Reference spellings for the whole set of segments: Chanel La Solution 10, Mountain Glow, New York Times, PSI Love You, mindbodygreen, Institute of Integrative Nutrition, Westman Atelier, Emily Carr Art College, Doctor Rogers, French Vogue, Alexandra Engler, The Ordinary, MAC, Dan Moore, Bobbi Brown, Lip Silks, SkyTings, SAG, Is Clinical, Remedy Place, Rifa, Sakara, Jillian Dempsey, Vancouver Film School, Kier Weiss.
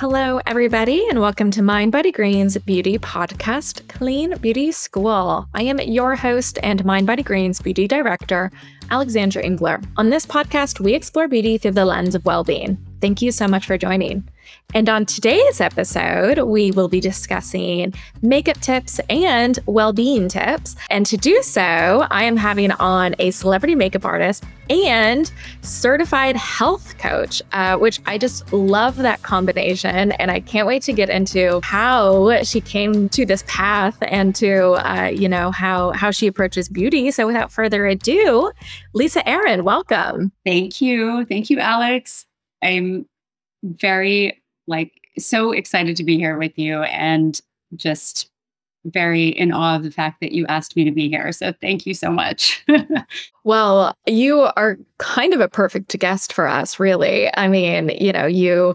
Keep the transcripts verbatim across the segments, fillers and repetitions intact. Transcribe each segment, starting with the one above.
Hello, everybody, and welcome to Mind Body Green's beauty podcast, Clean Beauty School. I am your host and Mind Body Green's beauty director, Alexandra Engler. On this podcast, we explore beauty through the lens of well-being. Thank you so much for joining. And on today's episode, we will be discussing makeup tips and well-being tips. And to do so, I am having on a celebrity makeup artist and certified health coach, uh, which I just love that combination. And I can't wait to get into how she came to this path and to, uh, you know, how, how she approaches beauty. So without further ado, Lisa Aharon, welcome. Thank you. Thank you, Alex. I'm very, like, so excited to be here with you and just very in awe of the fact that you asked me to be here. So thank you so much. Well, you are kind of a perfect guest for us, really. I mean, you know, you...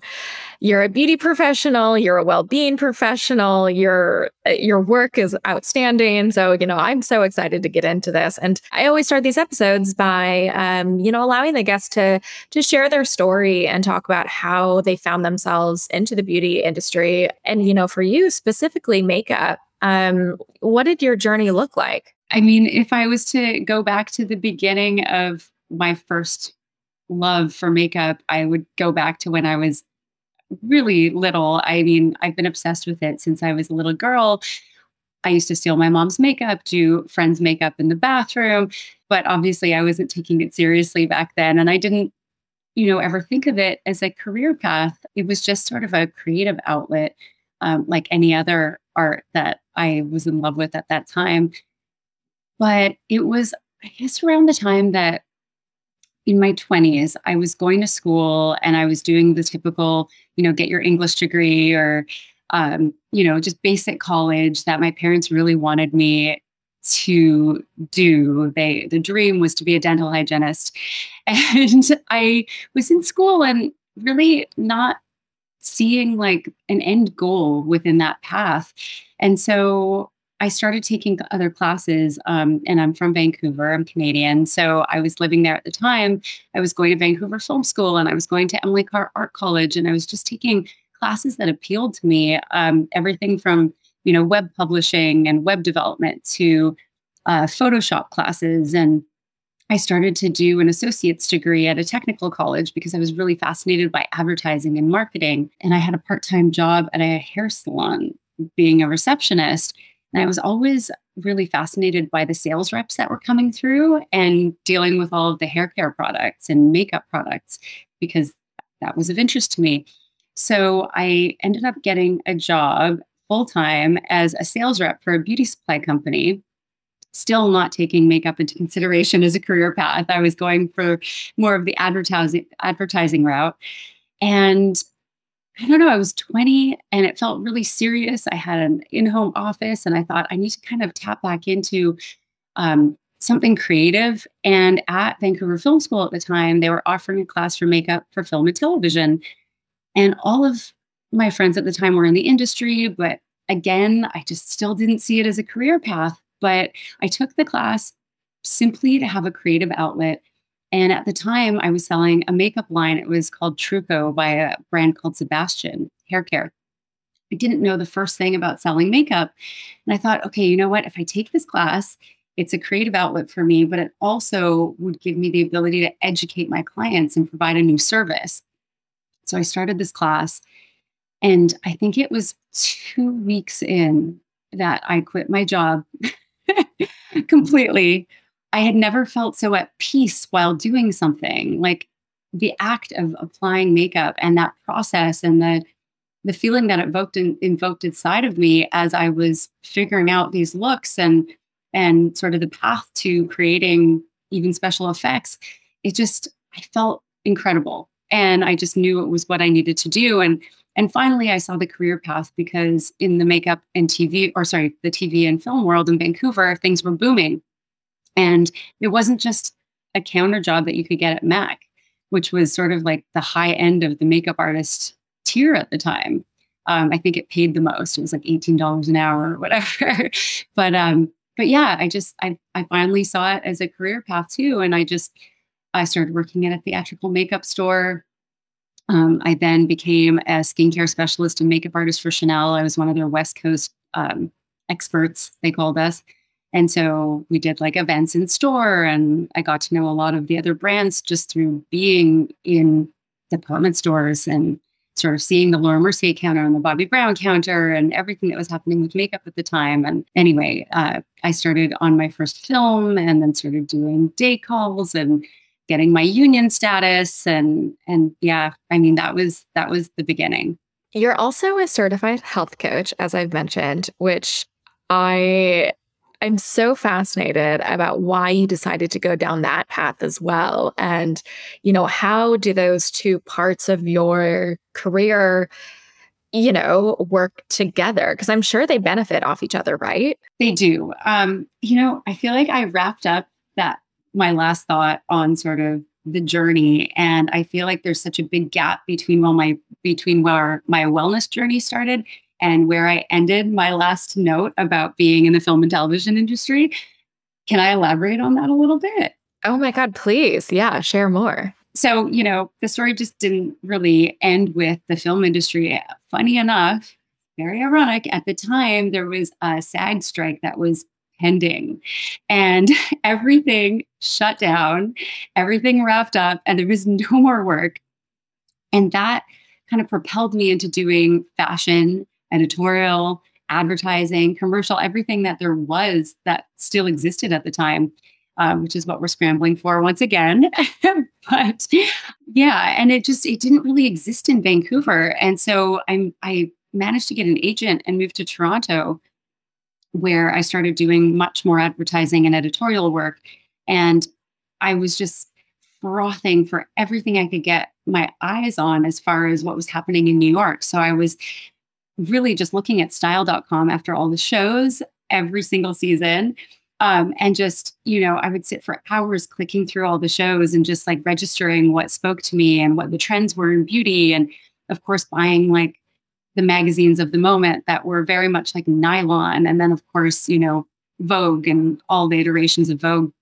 You're a beauty professional, you're a well-being professional, your your work is outstanding. So, you know, I'm so excited to get into this. And I always start these episodes by, um, you know, allowing the guests to, to share their story and talk about how they found themselves into the beauty industry. And, you know, for you specifically, makeup, um, what did your journey look like? I mean, if I was to go back to the beginning of my first love for makeup, I would go back to when I was really little. I mean, I've been obsessed with it since I was a little girl. I used to steal my mom's makeup, do friends' makeup in the bathroom, but obviously I wasn't taking it seriously back then. And I didn't, you know, ever think of it as a career path. It was just sort of a creative outlet, um, like any other art that I was in love with at that time. But it was, I guess, around the time that in my twenties, I was going to school and I was doing the typical, you know, get your English degree or, um, you know, just basic college that my parents really wanted me to do. They, the dream was to be a dental hygienist. And I was in school and really not seeing like an end goal within that path. And so I started taking other classes, um, and I'm from Vancouver. I'm Canadian. So I was living there at the time. I was going to Vancouver Film School and I was going to Emily Carr Art College. And I was just taking classes that appealed to me, um, everything from, you know, web publishing and web development to uh, Photoshop classes. And I started to do an associate's degree at a technical college because I was really fascinated by advertising and marketing. And I had a part-time job at a hair salon being a receptionist. And I was always really fascinated by the sales reps that were coming through and dealing with all of the hair care products and makeup products because that was of interest to me. So I ended up getting a job full-time as a sales rep for a beauty supply company, still not taking makeup into consideration as a career path. I was going for more of the advertising advertising route. And I don't know, I was twenty and it felt really serious. I had an in-home office and I thought I need to kind of tap back into um, something creative. And at Vancouver Film School at the time, they were offering a class for makeup for film and television. And all of my friends at the time were in the industry, but again, I just still didn't see it as a career path. But I took the class simply to have a creative outlet. And at the time, I was selling a makeup line. It was called Truco by a brand called Sebastian Haircare. I didn't know the first thing about selling makeup. And I thought, okay, you know what? If I take this class, it's a creative outlet for me, but it also would give me the ability to educate my clients and provide a new service. So I started this class. And I think it was two weeks in that I quit my job completely. I had never felt so at peace while doing something. Like the act of applying makeup and that process and the the feeling that it evoked in, invoked inside of me as I was figuring out these looks and and sort of the path to creating even special effects. It just, I felt incredible. And I just knew it was what I needed to do. And and finally, I saw the career path because in the makeup and T V, or sorry, the T V and film world in Vancouver, things were booming. And it wasn't just a counter job that you could get at MAC, which was sort of like the high end of the makeup artist tier at the time. Um, I think it paid the most. It was like eighteen dollars an hour or whatever. but um, but yeah, I just, I, I finally saw it as a career path too. And I just, I started working at a theatrical makeup store. Um, I then became a skincare specialist and makeup artist for Chanel. I was one of their West Coast um, experts, they called us. And so we did like events in store, and I got to know a lot of the other brands just through being in department stores and sort of seeing the Laura Mercier counter and the Bobbi Brown counter and everything that was happening with makeup at the time. And anyway, uh, I started on my first film and then started doing day calls and getting my union status. And, and yeah, I mean, that was, that was the beginning. You're also a certified health coach, as I've mentioned, which I I'm so fascinated about why you decided to go down that path as well. And, you know, how do those two parts of your career, you know, work together? Because I'm sure they benefit off each other, right? They do. Um, you know, I feel like I wrapped up that my last thought on sort of the journey. And I feel like there's such a big gap between well, my between where my wellness journey started and where I ended my last note about being in the film and television industry. Can I elaborate on that a little bit? Oh my God, please. Yeah, share more. So, you know, the story just didn't really end with the film industry. Funny enough, very ironic, at the time, there was a SAG strike that was pending and everything shut down, everything wrapped up, and there was no more work. And that kind of propelled me into doing fashion, editorial, advertising, commercial, everything that there was that still existed at the time, um, which is what we're scrambling for once again. But yeah, and it just, it didn't really exist in Vancouver. And so I'm, I managed to get an agent and moved to Toronto, where I started doing much more advertising and editorial work. And I was just frothing for everything I could get my eyes on as far as what was happening in New York. So I was really just looking at style dot com after all the shows every single season. Um, and just, you know, I would sit for hours clicking through all the shows and just like registering what spoke to me and what the trends were in beauty. And of course, buying like the magazines of the moment that were very much like Nylon. And then of course, you know, Vogue and all the iterations of Vogue.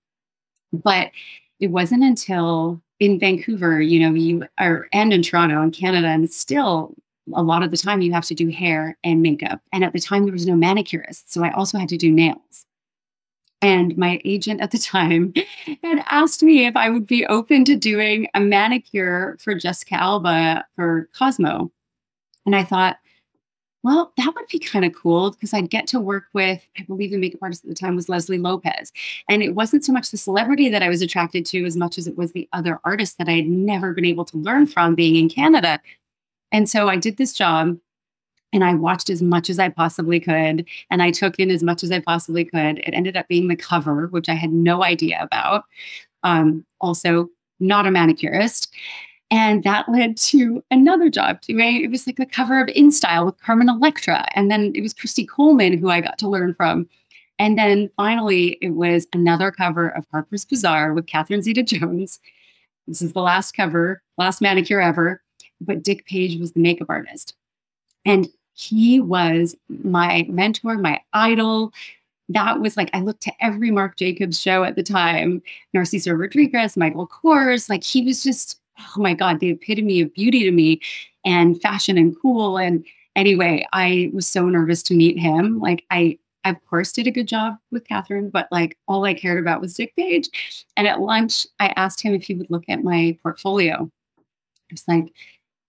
But it wasn't until in Vancouver, you know, you are, and in Toronto and Canada, and still a lot of the time you have to do hair and makeup. And at the time there was no manicurist. So I also had to do nails. And my agent at the time had asked me if I would be open to doing a manicure for Jessica Alba for Cosmo. And I thought, well, that would be kind of cool because I'd get to work with, I believe the makeup artist at the time was Leslie Lopez. And it wasn't so much the celebrity that I was attracted to as much as it was the other artists that I had never been able to learn from being in Canada. And so I did this job and I watched as much as I possibly could. And I took in as much as I possibly could. It ended up being the cover, which I had no idea about. Um, also not a manicurist. And that led to another job too. It was like the cover of InStyle with Carmen Electra. And then it was Christy Coleman who I got to learn from. And then finally it was another cover of Harper's Bazaar with Catherine Zeta-Jones. This is the last cover, last manicure ever. But Dick Page was the makeup artist. And he was my mentor, my idol. That was like, I looked to every Marc Jacobs show at the time, Narciso Rodriguez, Michael Kors. Like he was just, oh my God, the epitome of beauty to me and fashion and cool. And anyway, I was so nervous to meet him. Like I, I of course did a good job with Catherine, but like all I cared about was Dick Page. And at lunch, I asked him if he would look at my portfolio. I was like,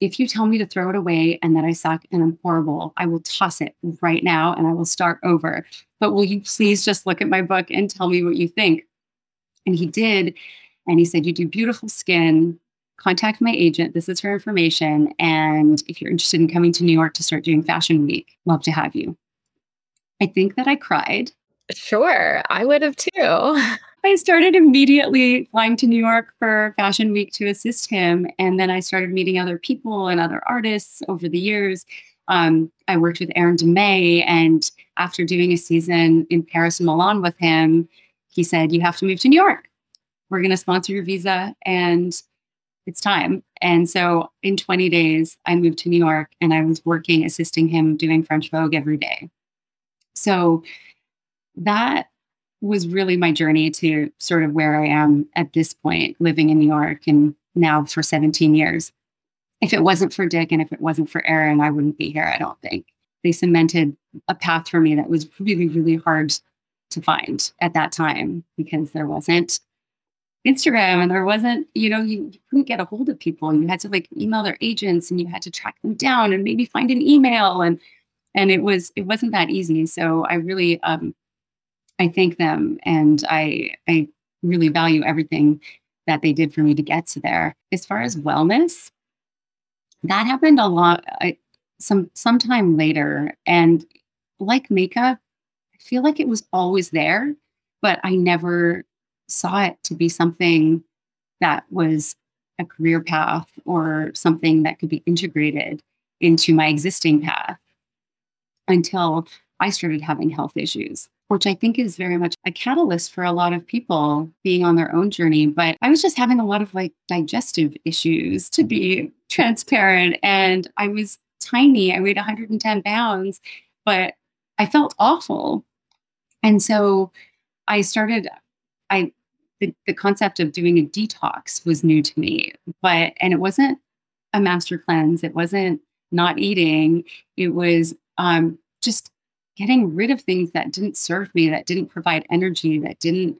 if you tell me to throw it away and that I suck and I'm horrible, I will toss it right now and I will start over. But will you please just look at my book and tell me what you think? And he did. And he said, you do beautiful skin. Contact my agent. This is her information. And if you're interested in coming to New York to start doing Fashion Week, love to have you. I think that I cried. Sure. I would have too. I started immediately flying to New York for Fashion Week to assist him. And then I started meeting other people and other artists over the years. Um, I worked with Aaron DeMay. And after doing a season in Paris and Milan with him, he said, you have to move to New York. We're going to sponsor your visa. And it's time. And so in twenty days, I moved to New York and I was working, assisting him doing French Vogue every day. So that was really my journey to sort of where I am at this point, living in New York and now for seventeen years. if it wasn't for Dick and if it wasn't for Aaron, I wouldn't be here, I don't think. They cemented a path for me that was really, really hard to find at that time because there wasn't Instagram and there wasn't, you know, you, you couldn't get a hold of people. You had to like email their agents and you had to track them down and maybe find an email. And and it was, it wasn't that easy. So I really, um, I thank them and I, I really value everything that they did for me to get to there. As far as wellness, that happened a lot, I, some sometime later. And like makeup, I feel like it was always there, but I never saw it to be something that was a career path or something that could be integrated into my existing path until I started having health issues, which I think is very much a catalyst for a lot of people being on their own journey. But I was just having a lot of like digestive issues, to be transparent. And I was tiny. I weighed one hundred ten pounds, but I felt awful. And so I started, I, the, the concept of doing a detox was new to me, but, and it wasn't a master cleanse. It wasn't not eating. It was um, just getting rid of things that didn't serve me, that didn't provide energy, that didn't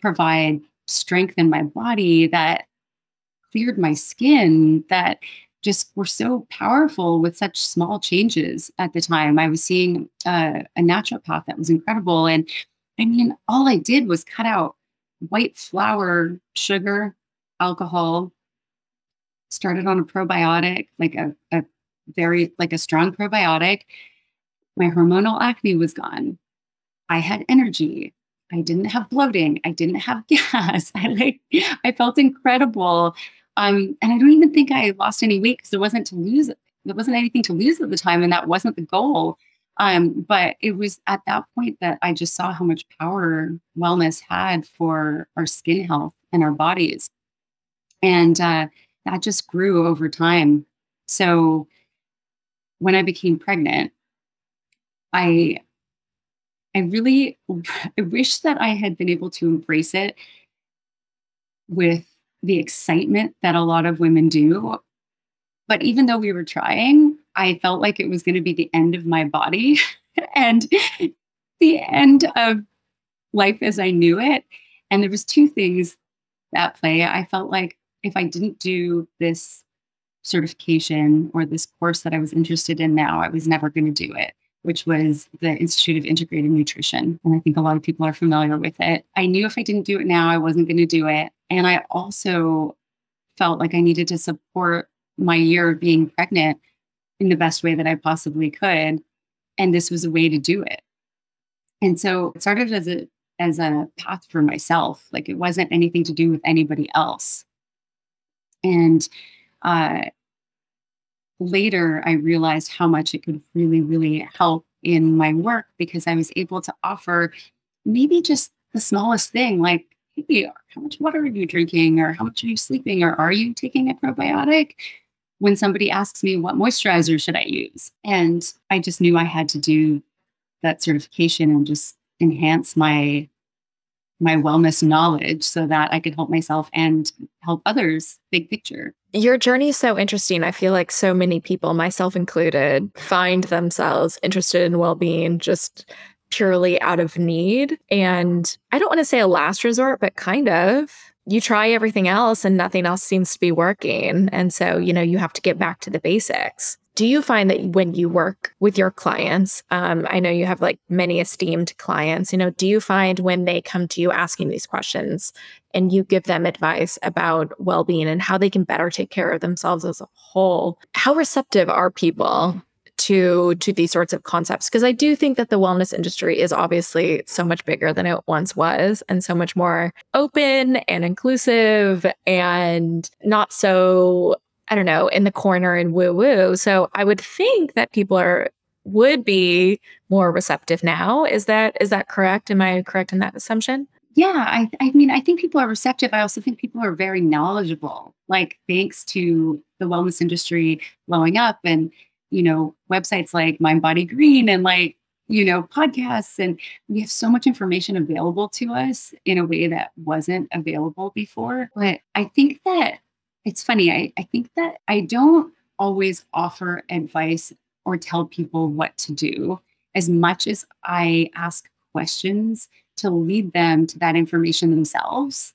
provide strength in my body, that cleared my skin, that just were so powerful with such small changes at the time. I was seeing uh, a naturopath that was incredible. And I mean, all I did was cut out white flour, sugar, alcohol, started on a probiotic, like a, a very, like a strong probiotic. My hormonal acne was gone. I had energy. I didn't have bloating. I didn't have gas. I like, I felt incredible. Um, and I don't even think I lost any weight because there wasn't to lose. There wasn't anything to lose at the time. And that wasn't the goal. Um, but it was at that point that I just saw how much power wellness had for our skin health and our bodies. And uh, that just grew over time. So when I became pregnant, I I really I wish that I had been able to embrace it with the excitement that a lot of women do. But even though we were trying, I felt like it was going to be the end of my body and the end of life as I knew it. And there was two things at play. I felt like if I didn't do this certification or this course that I was interested in now, I was never going to do it, which was the Institute of Integrative Nutrition. And I think a lot of people are familiar with it. I knew if I didn't do it now, I wasn't going to do it. And I also felt like I needed to support my year of being pregnant in the best way that I possibly could. And this was a way to do it. And so it started as a as a path for myself. Like it wasn't anything to do with anybody else. And uh, later, I realized how much it could really, really help in my work because I was able to offer maybe just the smallest thing, like, hey, how much water are you drinking? Or how much are you sleeping? Or are you taking a probiotic? When somebody asks me, what moisturizer should I use? And I just knew I had to do that certification and just enhance my my wellness knowledge so that I could help myself and help others, big picture. Your journey is so interesting. I feel like so many people, myself included, find themselves interested in well-being just purely out of need. And I don't want to say a last resort, but kind of. You try everything else and nothing else seems to be working. And so, you know, you have to get back to the basics. Do you find that when you work with your clients, um, I know you have like many esteemed clients, you know, do you find when they come to you asking these questions and you give them advice about well-being and how they can better take care of themselves as a whole, how receptive are people to to these sorts of concepts? Because I do think that the wellness industry is obviously so much bigger than it once was and so much more open and inclusive and not so, I don't know, in the corner and woo-woo. So I would think that people are would be more receptive now. Is that is that correct? Am I correct in that assumption? Yeah, I, I mean, I think people are receptive. I also think people are very knowledgeable, like thanks to the wellness industry blowing up and you know, websites like mindbodygreen and like, you know, podcasts. And we have so much information available to us in a way that wasn't available before. But I think that It's funny. I, I think that I don't always offer advice or tell people what to do as much as I ask questions to lead them to that information themselves.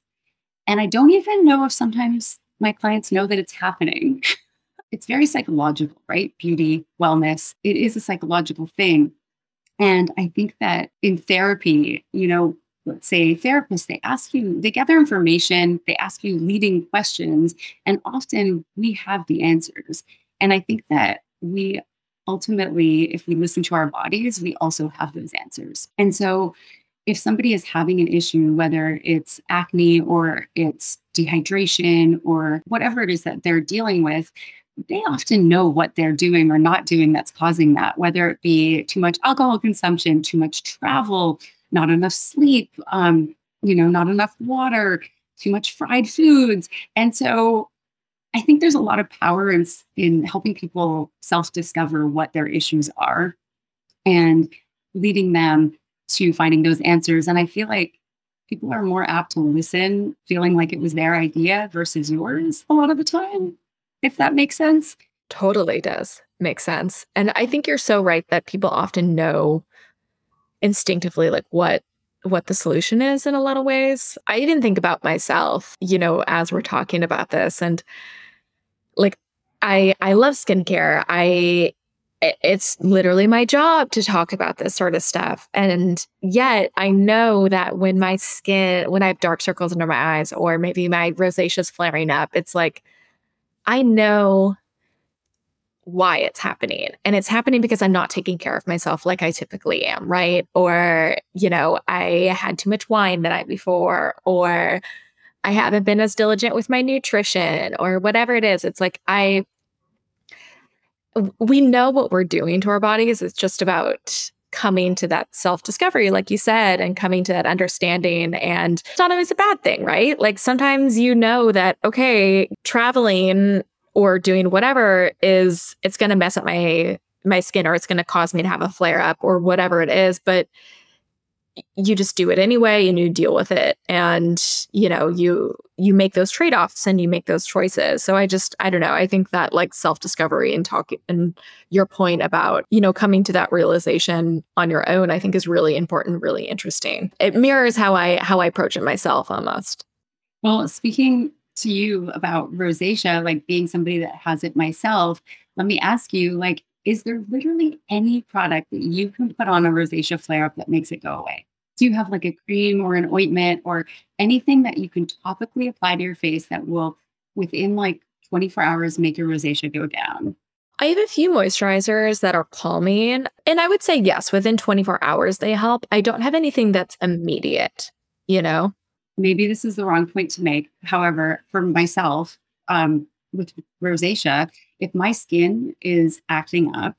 And I don't even know if sometimes my clients know that it's happening. It's very psychological, right? Beauty, wellness, it is a psychological thing. And I think that in therapy, you know, let's say therapists, they ask you, they gather information, they ask you leading questions, and often we have the answers. And I think that we ultimately, if we listen to our bodies, we also have those answers. And so if somebody is having an issue, whether it's acne or it's dehydration or whatever it is that they're dealing with, they often know what they're doing or not doing that's causing that, whether it be too much alcohol consumption, too much travel, not enough sleep, um, you know, not enough water, too much fried foods. And so I think there's a lot of power in, in helping people self-discover what their issues are and leading them to finding those answers. And I feel like people are more apt to listen, feeling like it was their idea versus yours a lot of the time, if that makes sense. Totally does make sense. And I think you're so right that people often know instinctively like what what the solution is in a lot of ways. I even think about myself, you know, as we're talking about this, and like I I love skincare. I it's literally my job to talk about this sort of stuff. And yet I know that when my skin, when I have dark circles under my eyes, or maybe my rosacea is flaring up, it's like I know why it's happening. And it's happening because I'm not taking care of myself like I typically am, right? Or, you know, I had too much wine the night before, or I haven't been as diligent with my nutrition, or whatever it is. It's like I, we know what we're doing to our bodies. It's just about coming to that self-discovery, like you said, and coming to that understanding. And it's not always a bad thing, right? Like sometimes you know that, okay, traveling or doing whatever is, it's going to mess up my my skin, or it's going to cause me to have a flare up, or whatever it is. But you just do it anyway, and you deal with it, and you know you you make those trade offs and you make those choices. So I just I don't know. I think that like self discovery and talking, and your point about you know coming to that realization on your own, I think is really important, really interesting. It mirrors how I how I approach it myself almost. Well, speaking to you about rosacea, like being somebody that has it myself, let me ask you, like, is there literally any product that you can put on a rosacea flare-up that makes it go away? Do you have like a cream or an ointment or anything that you can topically apply to your face that will, within like twenty-four hours, make your rosacea go down? I have a few moisturizers that are calming, and I would say yes, within twenty-four hours they help. I don't have anything that's immediate, you know? Maybe this is the wrong point to make. However, for myself, um, with rosacea, if my skin is acting up,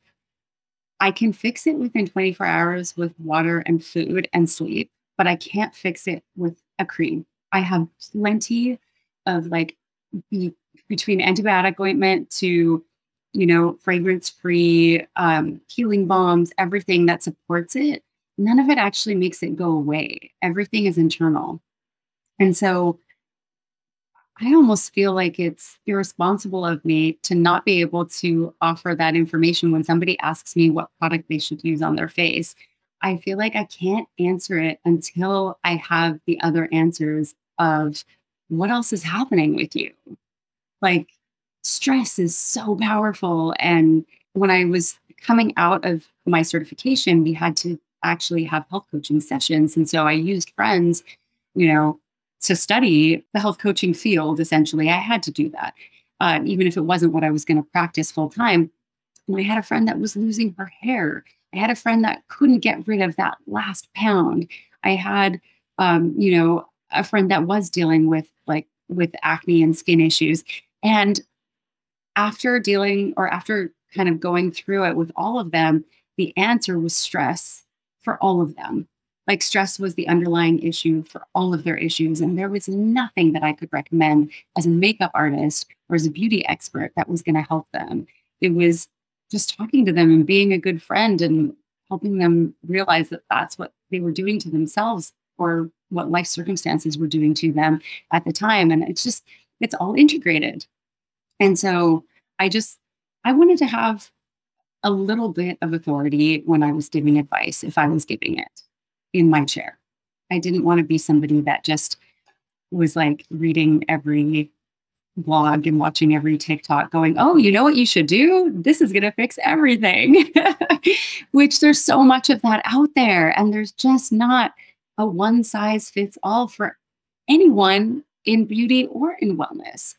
I can fix it within twenty-four hours with water and food and sleep, but I can't fix it with a cream. I have plenty of like be- between antibiotic ointment to, you know, fragrance-free um, healing balms, everything that supports it. None of it actually makes it go away. Everything is internal. And so I almost feel like it's irresponsible of me to not be able to offer that information when somebody asks me what product they should use on their face. I feel like I can't answer it until I have the other answers of what else is happening with you. Like stress is so powerful. And when I was coming out of my certification, we had to actually have health coaching sessions. And so I used friends, you know, to study the health coaching field, essentially. I had to do that, uh, even if it wasn't what I was going to practice full time. And I had a friend that was losing her hair. I had a friend that couldn't get rid of that last pound. I had, um, you know, a friend that was dealing with like with acne and skin issues. And after dealing or after kind of going through it with all of them, the answer was stress for all of them. Like stress was the underlying issue for all of their issues. And there was nothing that I could recommend as a makeup artist or as a beauty expert that was going to help them. It was just talking to them and being a good friend and helping them realize that that's what they were doing to themselves or what life circumstances were doing to them at the time. And it's just, it's all integrated. And so I just, I wanted to have a little bit of authority when I was giving advice, if I was giving it in my chair. I didn't want to be somebody that just was like reading every blog and watching every TikTok going, oh, you know what you should do? This is going to fix everything, which there's so much of that out there. And there's just not a one size fits all for anyone in beauty or in wellness.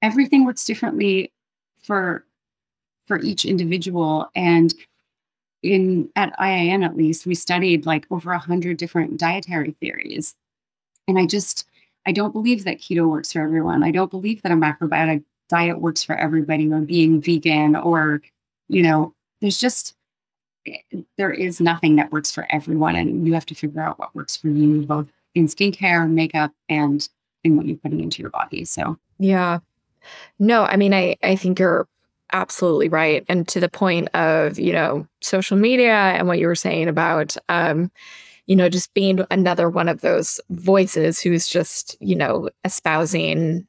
Everything works differently for for each individual. And in at I I N, at least, we studied like over a hundred different dietary theories. And I just, I don't believe that keto works for everyone. I don't believe that a macrobiotic diet works for everybody, or being vegan, or, you know, there's just, there is nothing that works for everyone. And you have to figure out what works for you, both in skincare, makeup, and in what you're putting into your body. So, yeah, no, I mean, I, I think you're absolutely right. And to the point of, you know, social media and what you were saying about, um, you know, just being another one of those voices who's just, you know, espousing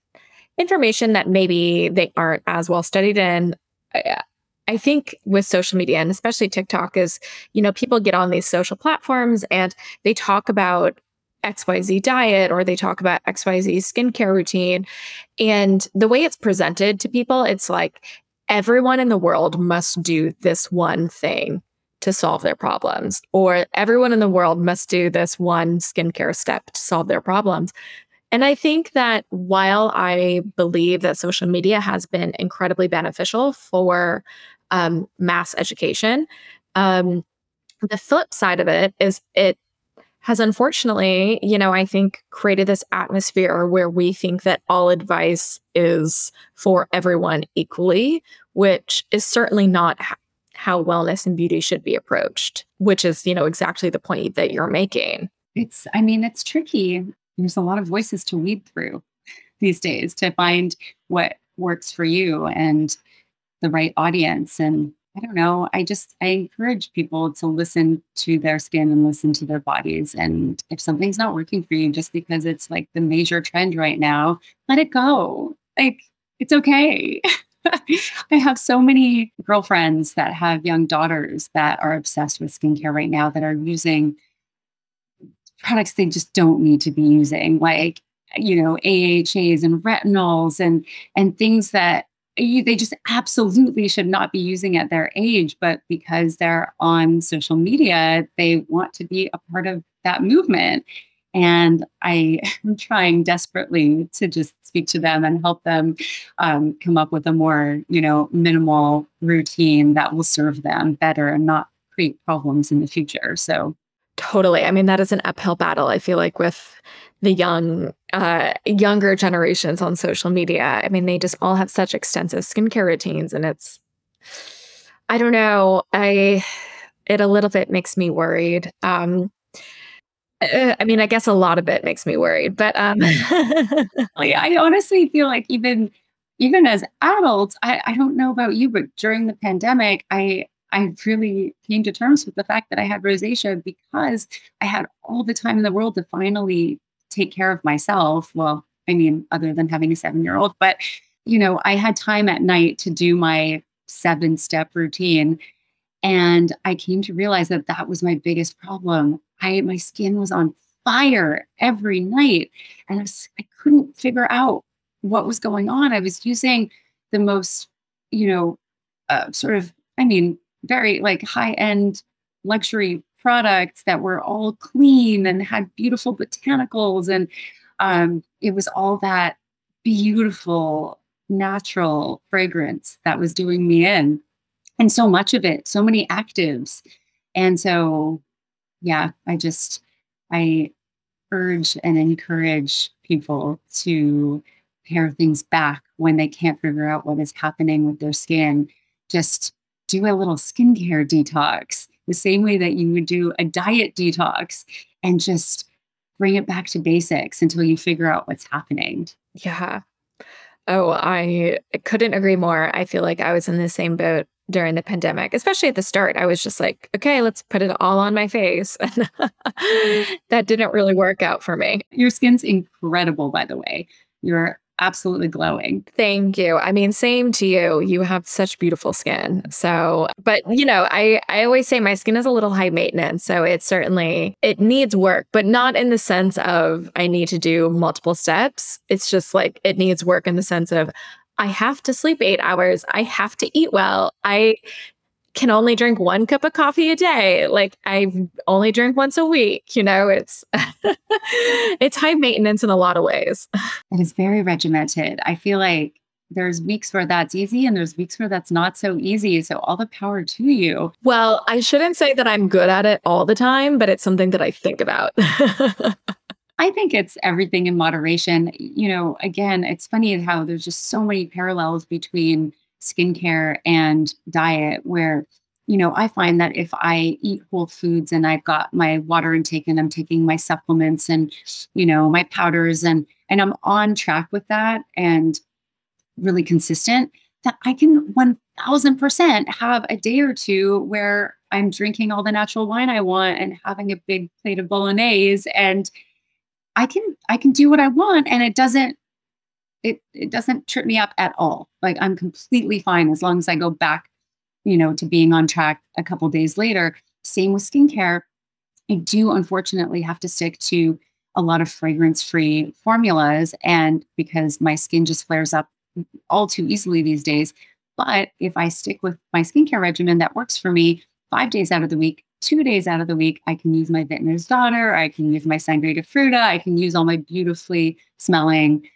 information that maybe they aren't as well studied in. I, I think with social media, and especially TikTok, is, you know, people get on these social platforms and they talk about X Y Z diet, or they talk about X Y Z skincare routine. And the way it's presented to people, it's like everyone in the world must do this one thing to solve their problems, or everyone in the world must do this one skincare step to solve their problems. And I think that while I believe that social media has been incredibly beneficial for um, mass education, um, the flip side of it is it has unfortunately, you know, I think created this atmosphere where we think that all advice is for everyone equally, which is certainly not ha- how wellness and beauty should be approached, which is, you know, exactly the point that you're making. It's, I mean, it's tricky. There's a lot of voices to weed through these days to find what works for you and the right audience. And I don't know. I just, I encourage people to listen to their skin and listen to their bodies. And if something's not working for you, just because it's like the major trend right now, let it go. Like, it's okay. I have so many girlfriends that have young daughters that are obsessed with skincare right now, that are using products they just don't need to be using, like, you know, A H As and retinols and, and things that they just absolutely should not be using at their age, but because they're on social media, they want to be a part of that movement. And I am trying desperately to just speak to them and help them um, come up with a more, you know, minimal routine that will serve them better and not create problems in the future. So totally. I mean, that is an uphill battle, I feel like, with the young, uh, younger generations on social media. I mean, they just all have such extensive skincare routines, and it's, I don't know, I, it a little bit makes me worried. Um, I, I mean, I guess a lot of it makes me worried, but, um, like, I honestly feel like even, even as adults, I, I don't know about you, but during the pandemic, I, I really came to terms with the fact that I had rosacea because I had all the time in the world to finally take care of myself. Well, I mean, other than having a seven-year-old, but, you know, I had time at night to do my seven-step routine. And I came to realize that that was my biggest problem. I, my skin was on fire every night, and I, was, I couldn't figure out what was going on. I was using the most, you know, uh, sort of, I mean, very like high-end luxury products that were all clean and had beautiful botanicals. And um, it was all that beautiful, natural fragrance that was doing me in. And so much of it, so many actives. And so, yeah, I just, I urge and encourage people to pare things back when they can't figure out what is happening with their skin. Just do a little skincare detox, the same way that you would do a diet detox, and just bring it back to basics until you figure out what's happening. Yeah. Oh, I couldn't agree more. I feel like I was in the same boat during the pandemic, especially at the start. I was just like, okay, let's put it all on my face. And that didn't really work out for me. Your skin's incredible, by the way. You're absolutely glowing. Thank you. I mean, same to you. You have such beautiful skin. So, but you know, I, I always say my skin is a little high maintenance. So it certainly, it needs work, but not in the sense of I need to do multiple steps. It's just like, it needs work in the sense of I have to sleep eight hours. I have to eat well. I can only drink one cup of coffee a day. Like I only drink once a week. You know, it's it's high maintenance in a lot of ways. It is very regimented. I feel like there's weeks where that's easy and there's weeks where that's not so easy. So all the power to you. Well, I shouldn't say that I'm good at it all the time, but it's something that I think about. I think it's everything in moderation. You know, again, it's funny how there's just so many parallels between skincare and diet where, you know, I find that if I eat whole foods and I've got my water intake and I'm taking my supplements and, you know, my powders and, and I'm on track with that and really consistent, that I can one thousand percent have a day or two where I'm drinking all the natural wine I want and having a big plate of bolognese and I can, I can do what I want. And it doesn't, It it doesn't trip me up at all. Like I'm completely fine as long as I go back, you know, to being on track a couple days later. Same with skincare. I do unfortunately have to stick to a lot of fragrance-free formulas and because my skin just flares up all too easily these days. But if I stick with my skincare regimen that works for me five days out of the week, two days out of the week, I can use my vintner's daughter, I can use my sangria de fruta, I can use all my beautifully smelling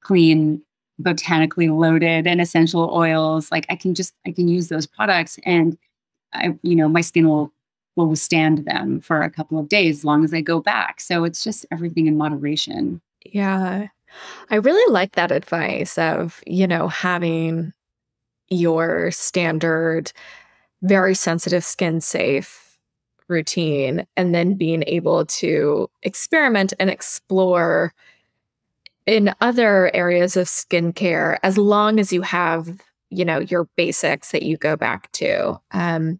clean, botanically loaded and essential oils. Like I can just, I can use those products and I, you know, my skin will, will withstand them for a couple of days as long as I go back. So it's just everything in moderation. Yeah. I really like that advice of, you know, having your standard, very sensitive skin safe routine and then being able to experiment and explore in other areas of skincare, as long as you have, you know, your basics that you go back to. Um,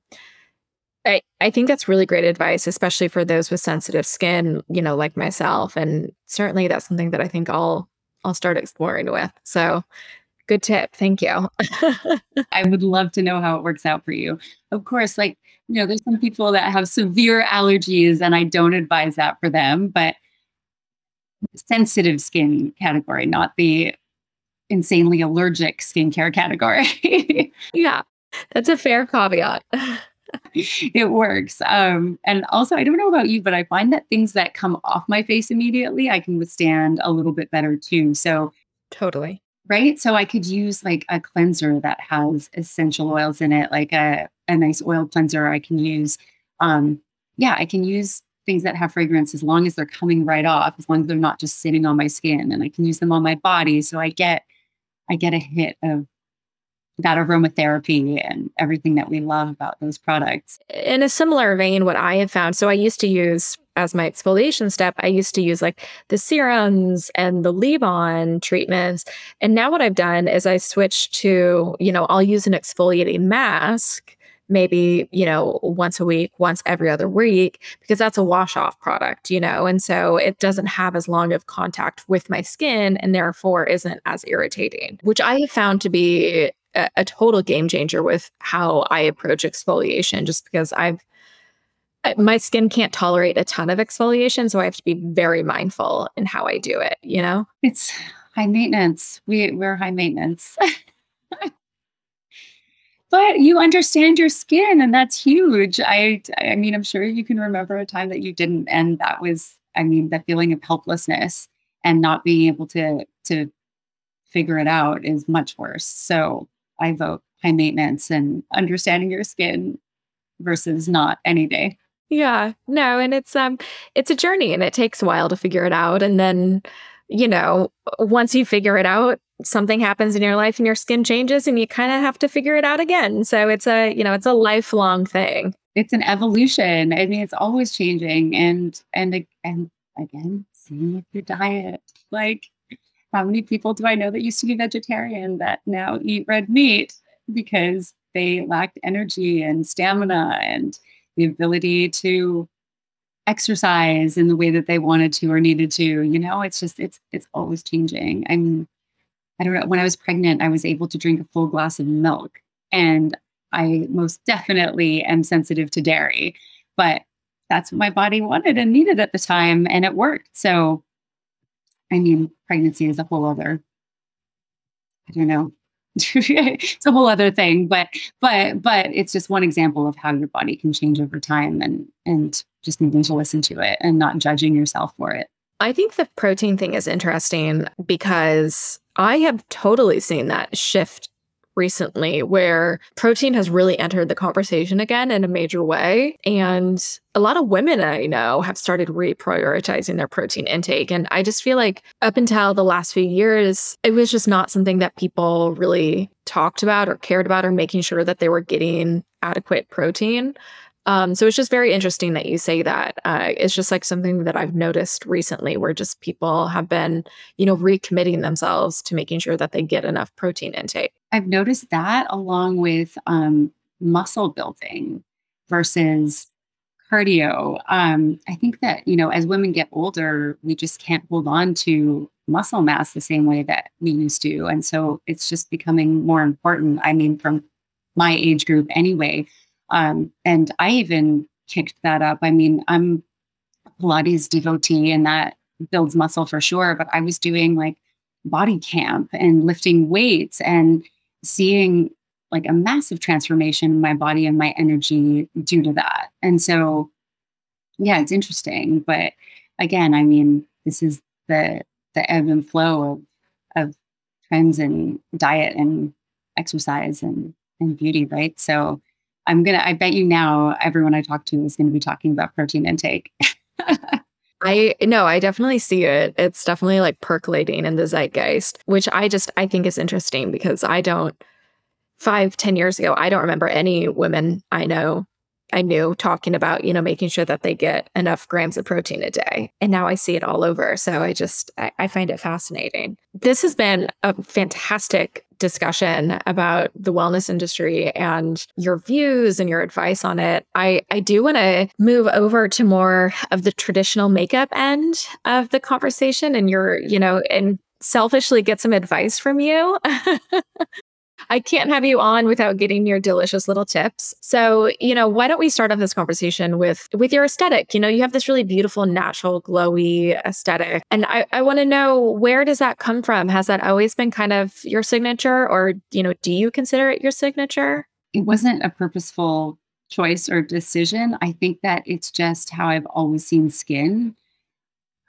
I, I think that's really great advice, especially for those with sensitive skin, you know, like myself. And certainly that's something that I think I'll, I'll start exploring with. So good tip. Thank you. I would love to know how it works out for you. Of course, like, you know, there's some people that have severe allergies and I don't advise that for them, but sensitive skin category, not the insanely allergic skincare category. Yeah, that's a fair caveat. It works. Um, and also, I don't know about you, but I find that things that come off my face immediately, I can withstand a little bit better too. So totally. Right. So I could use like a cleanser that has essential oils in it, like a, a nice oil cleanser I can use. Um, yeah, I can use things that have fragrance as long as they're coming right off, as long as they're not just sitting on my skin and I can use them on my body. So I get, I get a hit of that aromatherapy and everything that we love about those products. In a similar vein, what I have found, so I used to use as my exfoliation step, I used to use like the serums and the leave-on treatments. And now what I've done is I switched to, you know, I'll use an exfoliating mask maybe, you know, once a week, once every other week, because that's a wash-off product, you know, and so it doesn't have as long of contact with my skin and therefore isn't as irritating, which I have found to be a, a total game changer with how I approach exfoliation, just because I've, my skin can't tolerate a ton of exfoliation, so I have to be very mindful in how I do it, you know? It's high maintenance. We, we're high maintenance. But you understand your skin and that's huge. I, I mean, I'm sure you can remember a time that you didn't. And that was, I mean, the feeling of helplessness and not being able to, to figure it out is much worse. So I vote high maintenance and understanding your skin versus not any day. Yeah, no. And it's, um, it's a journey and it takes a while to figure it out. And then, you know, once you figure it out, something happens in your life and your skin changes and you kind of have to figure it out again. So it's a, you know, it's a lifelong thing. It's an evolution. I mean, it's always changing. And, and, and again, same with your diet. Like how many people do I know that used to be vegetarian that now eat red meat because they lacked energy and stamina and the ability to exercise in the way that they wanted to or needed to, you know, it's just, it's, it's always changing. I mean, I don't know, when I was pregnant, I was able to drink a full glass of milk, and I most definitely am sensitive to dairy, but that's what my body wanted and needed at the time, and it worked. So, I mean, pregnancy is a whole other, I don't know, it's a whole other thing, but, but, but it's just one example of how your body can change over time, and, and just needing to listen to it and not judging yourself for it. I think the protein thing is interesting because I have totally seen that shift recently, where protein has really entered the conversation again in a major way. And a lot of women I know have started reprioritizing their protein intake. And I just feel like up until the last few years, it was just not something that people really talked about or cared about, or making sure that they were getting adequate protein. Um, so it's just very interesting that you say that. Uh, it's just like something that I've noticed recently, where just people have been, you know, recommitting themselves to making sure that they get enough protein intake. I've noticed that along with um, muscle building versus cardio. Um, I think that, you know, as women get older, we just can't hold on to muscle mass the same way that we used to. And so it's just becoming more important. I mean, from my age group anyway. Um, and I even kicked that up. I mean, I'm a Pilates devotee, and that builds muscle for sure. But I was doing like body camp and lifting weights and seeing like a massive transformation in my body and my energy due to that. And so, yeah, it's interesting. But again, I mean, this is the the ebb and flow of, of trends and diet and exercise and, and beauty, right? So I'm going to, I bet you now everyone I talk to is going to be talking about protein intake. I no, I definitely see it. It's definitely like percolating in the zeitgeist, which I just, I think is interesting because I don't, five, ten years ago, I don't remember any women I know, I knew talking about, you know, making sure that they get enough grams of protein a day. And now I see it all over. So I just, I, I find it fascinating. This has been a fantastic discussion about the wellness industry and your views and your advice on it. I, I do want to move over to more of the traditional makeup end of the conversation and your, you know, and selfishly get some advice from you. I can't have you on without getting your delicious little tips. So, you know, why don't we start off this conversation with, with your aesthetic? You know, you have this really beautiful, natural, glowy aesthetic. And I, I want to know, where does that come from? Has that always been kind of your signature, or, you know, do you consider it your signature? It wasn't a purposeful choice or decision. I think that it's just how I've always seen skin.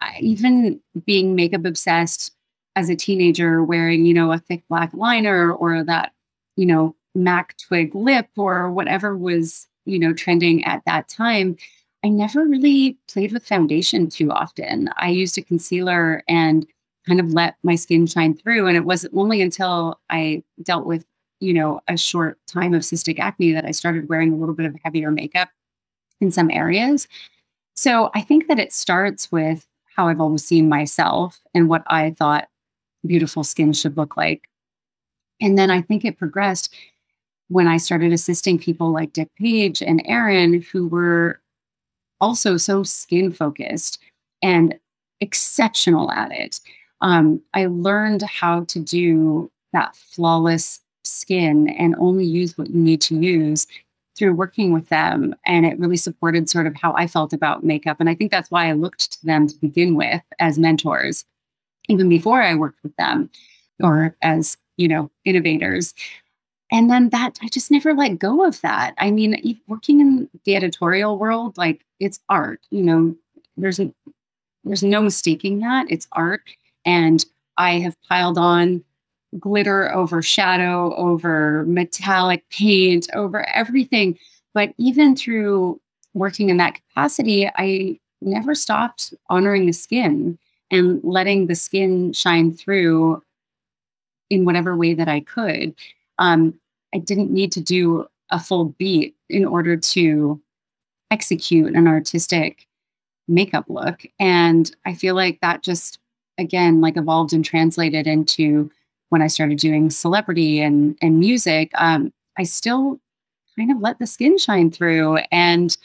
I, even being makeup obsessed as a teenager, wearing, you know, a thick black liner or that, you know, M A C twig lip or whatever was, you know, trending at that time, I never really played with foundation too often. I used a concealer and kind of let my skin shine through. And it wasn't only until I dealt with, you know, a short time of cystic acne that I started wearing a little bit of heavier makeup in some areas. So I think that it starts with how I've always seen myself and what I thought beautiful skin should look like. And then I think it progressed when I started assisting people like Dick Page and Aaron, who were also so skin focused and exceptional at it. Um, I learned how to do that flawless skin and only use what you need to use through working with them. And it really supported sort of how I felt about makeup. And I think that's why I looked to them to begin with as mentors, even before I worked with them or as, you know, innovators. And then that I just never let go of that. I mean, working in the editorial world, like it's art, you know, there's, a, there's no mistaking that it's art. And I have piled on glitter over shadow, over metallic paint, over everything. But even through working in that capacity, I never stopped honoring the skin and letting the skin shine through in whatever way that I could. Um, I didn't need to do a full beat in order to execute an artistic makeup look. And I feel like that just, again, like evolved and translated into when I started doing celebrity and, and music. um, I still kind of let the skin shine through and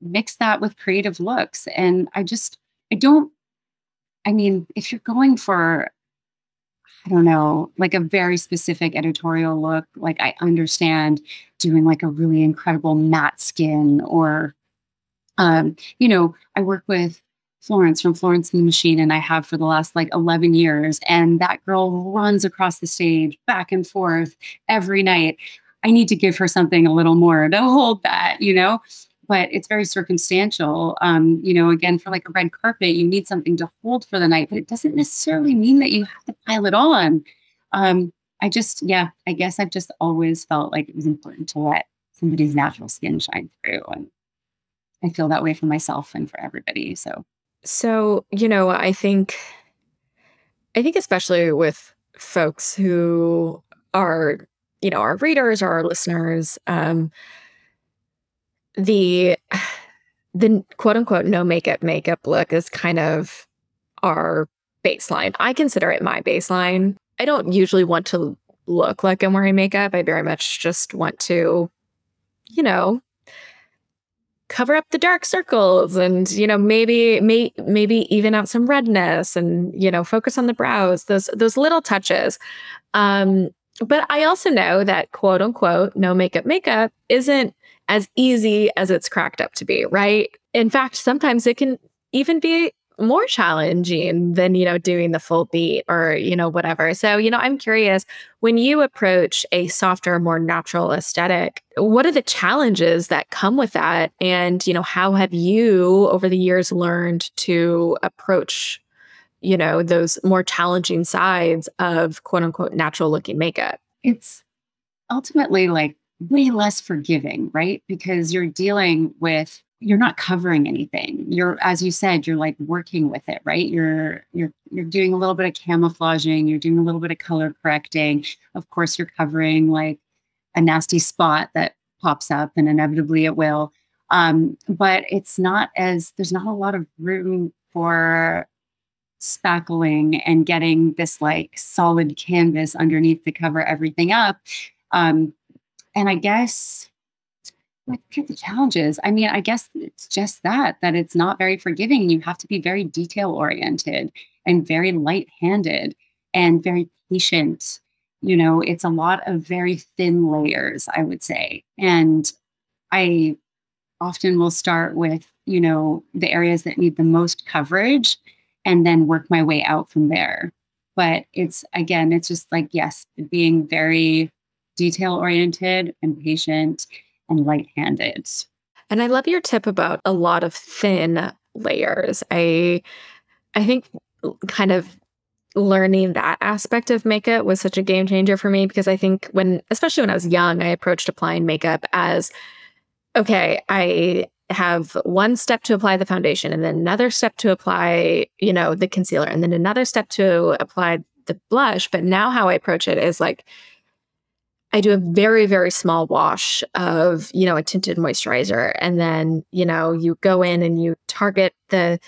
mix that with creative looks. And I just, I don't, I mean, if you're going for I don't know, like a very specific editorial look. Like I understand doing like a really incredible matte skin or, um, you know, I work with Florence from Florence and the Machine, and I have for the last like eleven years. And that girl runs across the stage back and forth every night. I need to give her something a little more to hold that, you know, but it's very circumstantial. Um, you know, again, for like a red carpet, you need something to hold for the night, but it doesn't necessarily mean that you have to pile it on. Um, I just, yeah, I guess I've just always felt like it was important to let somebody's natural skin shine through. And I feel that way for myself and for everybody. So, so, you know, I think, I think especially with folks who are, you know, our readers or our listeners, um, the the quote unquote no makeup makeup look is kind of our baseline. I consider it my baseline. I don't usually want to look like I'm wearing makeup. I very much just want to, you know, cover up the dark circles and, you know, maybe may, maybe even out some redness and, you know, focus on the brows, those those little touches. Um, but I also know that quote unquote no makeup makeup isn't as easy as it's cracked up to be, right? In fact, sometimes it can even be more challenging than, you know, doing the full beat or, you know, whatever. So, you know, I'm curious, when you approach a softer, more natural aesthetic, what are the challenges that come with that? And, you know, how have you over the years learned to approach, you know, those more challenging sides of quote unquote natural looking makeup? It's ultimately like way less forgiving, right? Because you're dealing with, you're not covering anything. You're, as you said, you're like working with it, right? You're, you're, you're doing a little bit of camouflaging. You're doing a little bit of color correcting. Of course, you're covering like a nasty spot that pops up, and inevitably it will. Um, but it's not as, there's not a lot of room for spackling and getting this like solid canvas underneath to cover everything up. Um, And I guess, what are the challenges? I mean, I guess it's just that, that it's not very forgiving. You have to be very detail-oriented and very light-handed and very patient. You know, it's a lot of very thin layers, I would say. And I often will start with, you know, the areas that need the most coverage and then work my way out from there. But it's, again, it's just like, yes, being very detail-oriented and patient and light-handed. And I love your tip about a lot of thin layers. I I think kind of learning that aspect of makeup was such a game changer for me, because I think when, especially when I was young, I approached applying makeup as, okay, I have one step to apply the foundation and then another step to apply, you know, the concealer and then another step to apply the blush. But now how I approach it is like, I do a very, very small wash of, you know, a tinted moisturizer. And then, you know, you go in and you target the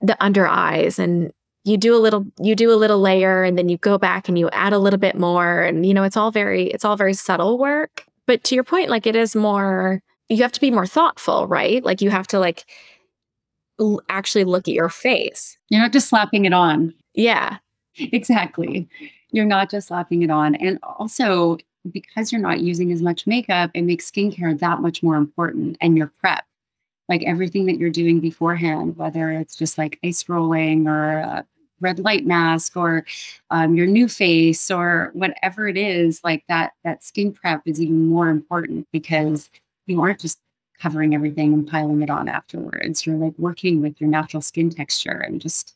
the under eyes, and you do a little, you do a little layer, and then you go back and you add a little bit more. And, you know, it's all very, it's all very subtle work. But to your point, like it is more, you have to be more thoughtful, right? Like you have to like l- actually look at your face. You're not just slapping it on. Yeah, exactly. You're not just slapping it on. And also, because you're not using as much makeup, it makes skincare that much more important, and your prep. Like everything that you're doing beforehand, whether it's just like ice rolling or a red light mask or um, your new face or whatever it is, like that, that skin prep is even more important, because you aren't just covering everything and piling it on afterwards. You're like working with your natural skin texture and just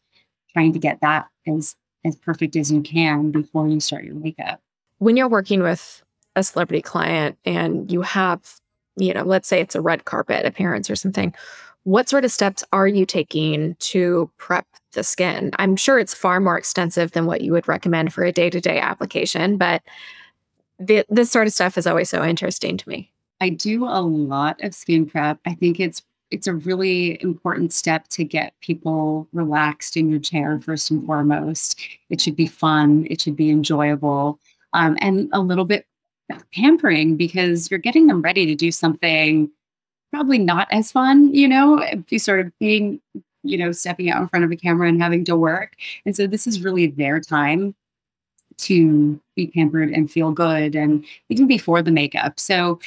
trying to get that as as perfect as you can before you start your makeup. When you're working with a celebrity client and you have, you know, let's say it's a red carpet appearance or something, what sort of steps are you taking to prep the skin? I'm sure it's far more extensive than what you would recommend for a day-to-day application, but th- this sort of stuff is always so interesting to me. I do a lot of skin prep. I think it's It's a really important step to get people relaxed in your chair, first and foremost. It should be fun. It should be enjoyable, um, and a little bit pampering, because you're getting them ready to do something probably not as fun, you know, sort of being, you know, stepping out in front of a camera and having to work. And so this is really their time to be pampered and feel good, and even before the makeup. So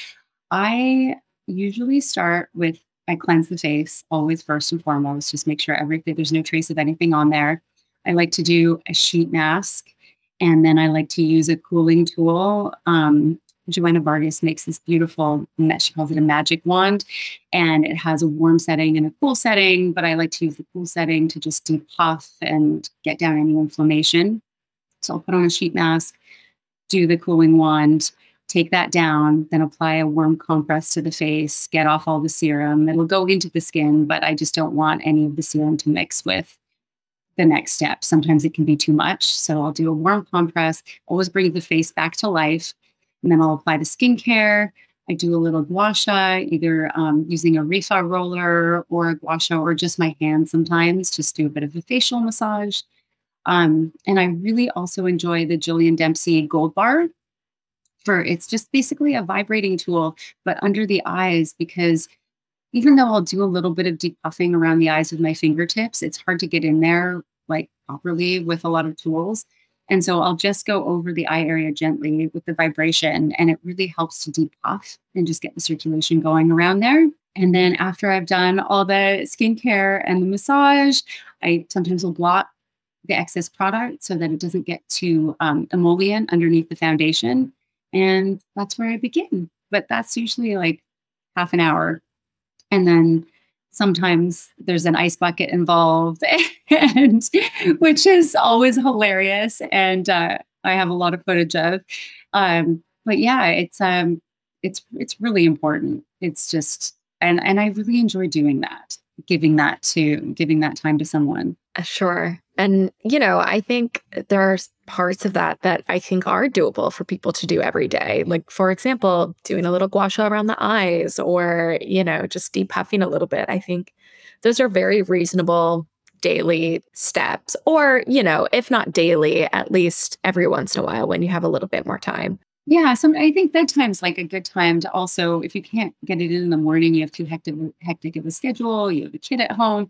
I usually start with, I cleanse the face always first and foremost, just make sure everything, there's no trace of anything on there. I like to do a sheet mask, and then I like to use a cooling tool. Um, Joanna Vargas makes this beautiful, she calls it a magic wand, and it has a warm setting and a cool setting, but I like to use the cool setting to just deep puff and get down any inflammation. So I'll put on a sheet mask, do the cooling wand, take that down, then apply a warm compress to the face, get off all the serum. It'll go into the skin, but I just don't want any of the serum to mix with the next step. Sometimes it can be too much. So I'll do a warm compress, always bring the face back to life. And then I'll apply the skincare. I do a little gua sha, either um, using a Rifa roller or a gua sha, or just my hands sometimes, just do a bit of a facial massage. Um, and I really also enjoy the Jillian Dempsey Gold Bar. For it's just basically a vibrating tool, but under the eyes, because even though I'll do a little bit of deep puffing around the eyes with my fingertips, it's hard to get in there like properly with a lot of tools. And so I'll just go over the eye area gently with the vibration, and it really helps to deep puff and just get the circulation going around there. And then after I've done all the skincare and the massage, I sometimes will blot the excess product so that it doesn't get too um, emollient underneath the foundation. And that's where I begin. But that's usually like half an hour. And then sometimes there's an ice bucket involved, and which is always hilarious. And uh, I have a lot of footage of. Um, but yeah, it's um, it's it's really important. It's just, and and I really enjoy doing that, giving that to giving that time to someone. Sure. And, you know, I think there are parts of that that I think are doable for people to do every day. Like, for example, doing a little gua sha around the eyes, or, you know, just deep puffing a little bit. I think those are very reasonable daily steps, or, you know, if not daily, at least every once in a while when you have a little bit more time. Yeah. So I think that time's like a good time to also, if you can't get it in the morning, you have too hectic, hectic of a schedule, you have a kid at home.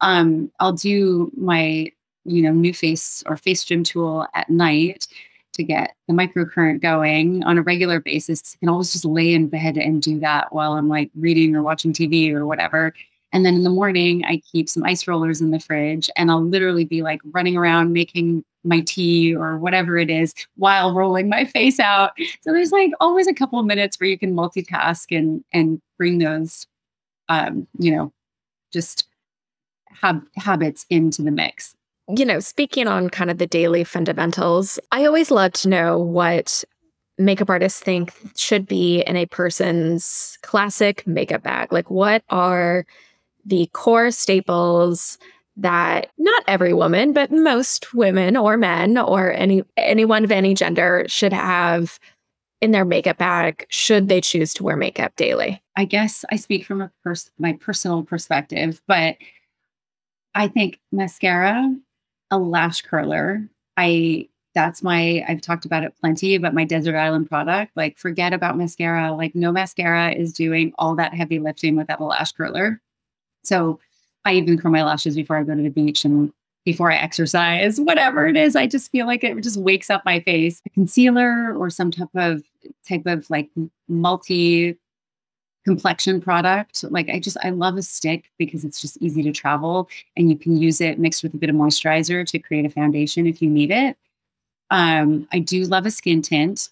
Um, I'll do my, you know, new face or face gym tool at night to get the microcurrent going on a regular basis. I can always just lay in bed and do that while I'm like reading or watching T V or whatever. And then in the morning, I keep some ice rollers in the fridge, and I'll literally be like running around making my tea or whatever it is while rolling my face out. So there's like always a couple of minutes where you can multitask and and bring those, um, you know, just hab- habits into the mix. You know, speaking on kind of the daily fundamentals, I always love to know what makeup artists think should be in a person's classic makeup bag. Like, what are the core staples that not every woman, but most women or men or any anyone of any gender should have in their makeup bag should they choose to wear makeup daily? I guess I speak from a pers- my personal perspective, but I think mascara, a lash curler. I that's my I've talked about it plenty, but my Desert Island product, like forget about mascara, like no mascara is doing all that heavy lifting without a lash curler. So I even curl my lashes before I go to the beach and before I exercise, whatever it is. I just feel like it just wakes up my face. A concealer or some type of type of like multi complexion product. Like I just, I love a stick because it's just easy to travel, and you can use it mixed with a bit of moisturizer to create a foundation if you need it. Um, I do love a skin tint,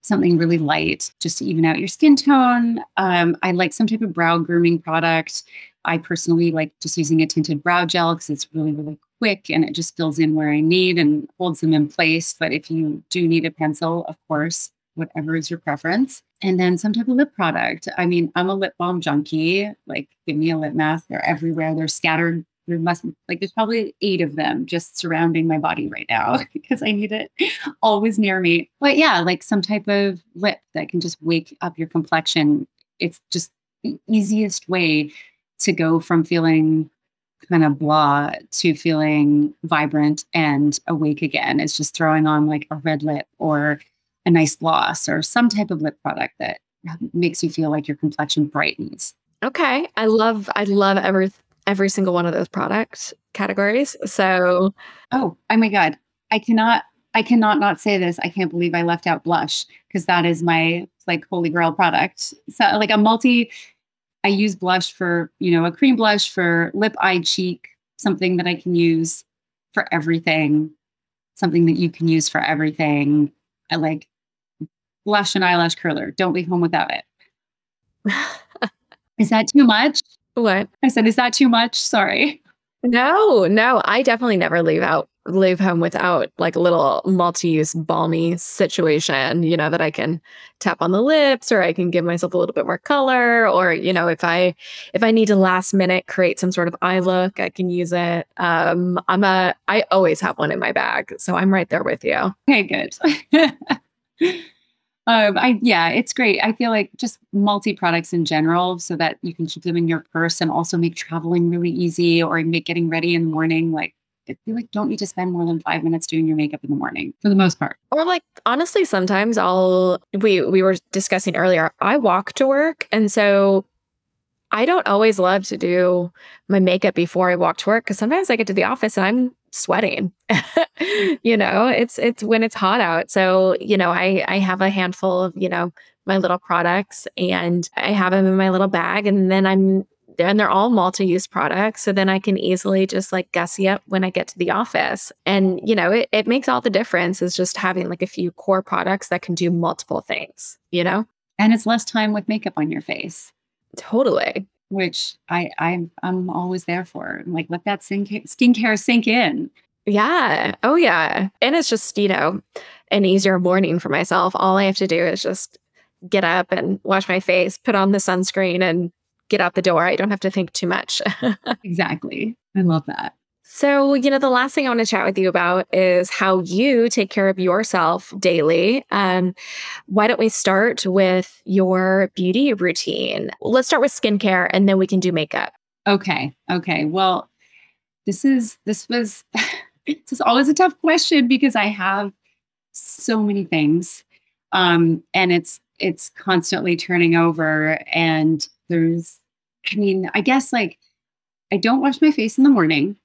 something really light just to even out your skin tone. Um, I like some type of brow grooming product. I personally like just using a tinted brow gel because it's really, really quick and it just fills in where I need and holds them in place. But if you do need a pencil, of course, whatever is your preference. And then some type of lip product. I mean, I'm a lip balm junkie. Like, give me a lip mask. They're everywhere. They're scattered. There must like there's probably eight of them just surrounding my body right now because I need it always near me. But yeah, like some type of lip that can just wake up your complexion. It's just the easiest way to go from feeling kind of blah to feeling vibrant and awake again. It's just throwing on like a red lip or a nice gloss or some type of lip product that makes you feel like your complexion brightens. Okay. I love, I love every, every single one of those product categories. So, oh, oh my God. I cannot I cannot not say this. I can't believe I left out blush, because that is my like holy grail product. So like a multi, I use blush for, you know, a cream blush for lip, eye, cheek, something that I can use for everything, something that you can use for everything. I like blush and eyelash curler. Don't leave home without it. Is that too much? What? I said, is that too much? Sorry. No, no, I definitely never leave out, leave home without like a little multi-use balmy situation, you know, that I can tap on the lips, or I can give myself a little bit more color, or, you know, if I, if I need to last minute create some sort of eye look, I can use it. Um, I'm a, I always have one in my bag, so I'm right there with you. Okay, good. Um, I, yeah, it's great. I feel like just multi-products in general, so that you can keep them in your purse and also make traveling really easy, or make getting ready in the morning. Like, I feel like don't need to spend more than five minutes doing your makeup in the morning for the most part. Or like, honestly, sometimes I'll, we, we were discussing earlier, I walk to work. And so I don't always love to do my makeup before I walk to work, because sometimes I get to the office and I'm sweating. You know, it's it's when it's hot out. So, you know, I, I have a handful of, you know, my little products, and I have them in my little bag, and then I'm and they're all multi-use products. So then I can easily just like gussy up when I get to the office. And, you know, it, it makes all the difference, is just having like a few core products that can do multiple things, you know? And it's less time with makeup on your face. Totally. Which I, I, I'm always there for. I'm like, let that skincare sink in. Yeah. Oh, yeah. And it's just, you know, an easier morning for myself. All I have to do is just get up and wash my face, put on the sunscreen, and get out the door. I don't have to think too much. Exactly. I love that. So, you know, the last thing I want to chat with you about is how you take care of yourself daily. Um, why don't we start with your beauty routine? Let's start with skincare, and then we can do makeup. Okay. Okay. Well, this is, this was, this is always a tough question, because I have so many things. Um, and it's, it's constantly turning over, and there's, I mean, I guess like I don't wash my face in the morning.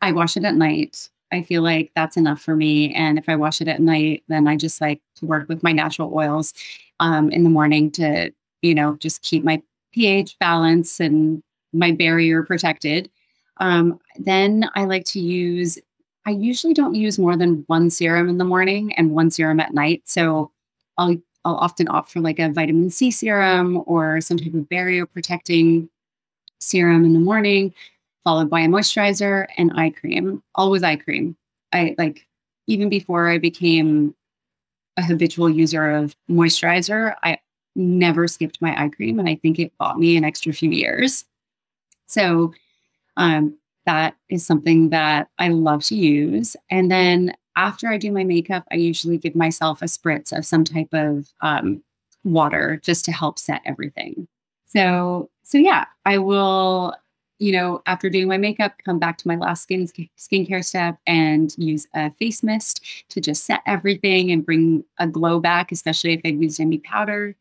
I wash it at night. I feel like that's enough for me. And if I wash it at night, then I just like to work with my natural oils um, in the morning to, you know, just keep my pH balance and my barrier protected. Um, then I like to use, I usually don't use more than one serum in the morning and one serum at night. So I'll, I'll often opt for like a vitamin C serum or some type of barrier protecting serum in the morning, followed by a moisturizer and eye cream. Always eye cream. I like, even before I became a habitual user of moisturizer, I never skipped my eye cream. And I think it bought me an extra few years. So um, that is something that I love to use. And then after I do my makeup, I usually give myself a spritz of some type of um, water just to help set everything. So, so yeah, I will... you know, after doing my makeup, come back to my last skin skincare step and use a face mist to just set everything and bring a glow back, especially if I've used any powder.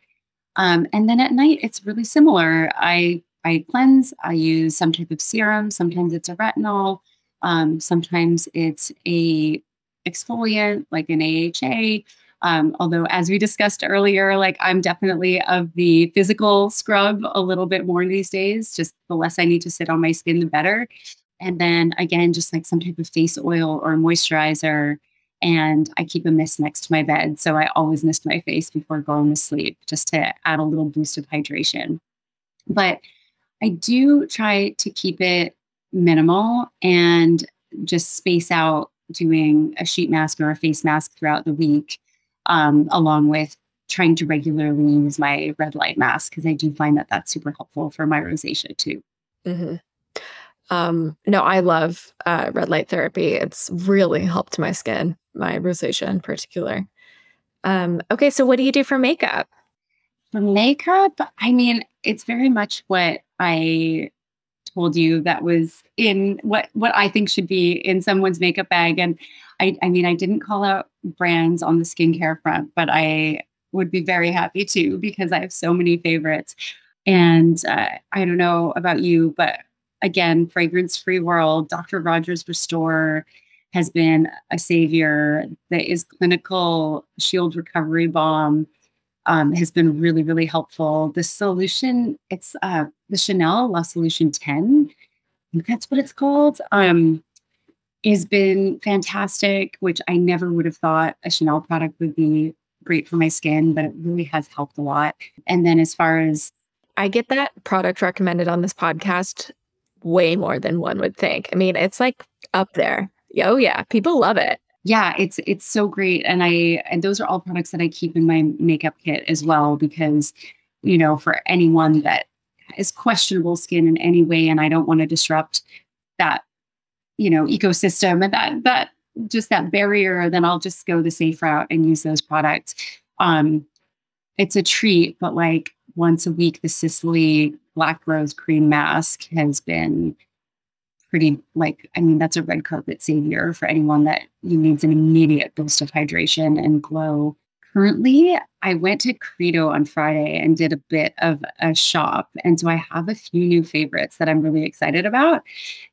Um, and then at night, it's really similar. I I cleanse. I use some type of serum. Sometimes it's a retinol. Um, sometimes it's a exfoliant like an A H A. Um, although, as we discussed earlier, like I'm definitely of the physical scrub a little bit more these days. Just the less I need to sit on my skin, the better. And then again, just like some type of face oil or moisturizer. And I keep a mist next to my bed. So I always mist my face before going to sleep just to add a little boost of hydration. But I do try to keep it minimal and just space out doing a sheet mask or a face mask throughout the week. Um, along with trying to regularly use my red light mask, because I do find that that's super helpful for my rosacea too. Mm-hmm. Um, no, I love uh, red light therapy. It's really helped my skin, my rosacea in particular. Um, okay, so what do you do for makeup? For makeup, I mean, it's very much what I told you that was in what, what I think should be in someone's makeup bag. And I, I mean, I didn't call out brands on the skincare front, but I would be very happy to, because I have so many favorites. And uh, I don't know about you, but again, fragrance-free world, Doctor Rogers Restore, has been a savior. That is clinical shield recovery balm um, has been really, really helpful. The solution, it's uh, the Chanel La Solution ten, I think that's what it's called, um, has been fantastic, which I never would have thought a Chanel product would be great for my skin, but it really has helped a lot. And then as far as... I get that product recommended on this podcast way more than one would think. I mean, it's like up there. Oh yeah. People love it. Yeah. It's, it's so great. And I, and those are all products that I keep in my makeup kit as well, because, you know, for anyone that is questionable skin in any way, and I don't want to disrupt that, you know, ecosystem and that, that just that barrier, then I'll just go the safe route and use those products. Um, it's a treat, but like once a week, the Sisley Black Rose Cream Mask has been pretty, like, I mean, that's a red carpet savior for anyone that needs an immediate boost of hydration and glow. Currently, I went to Credo on Friday and did a bit of a shop. And so I have a few new favorites that I'm really excited about.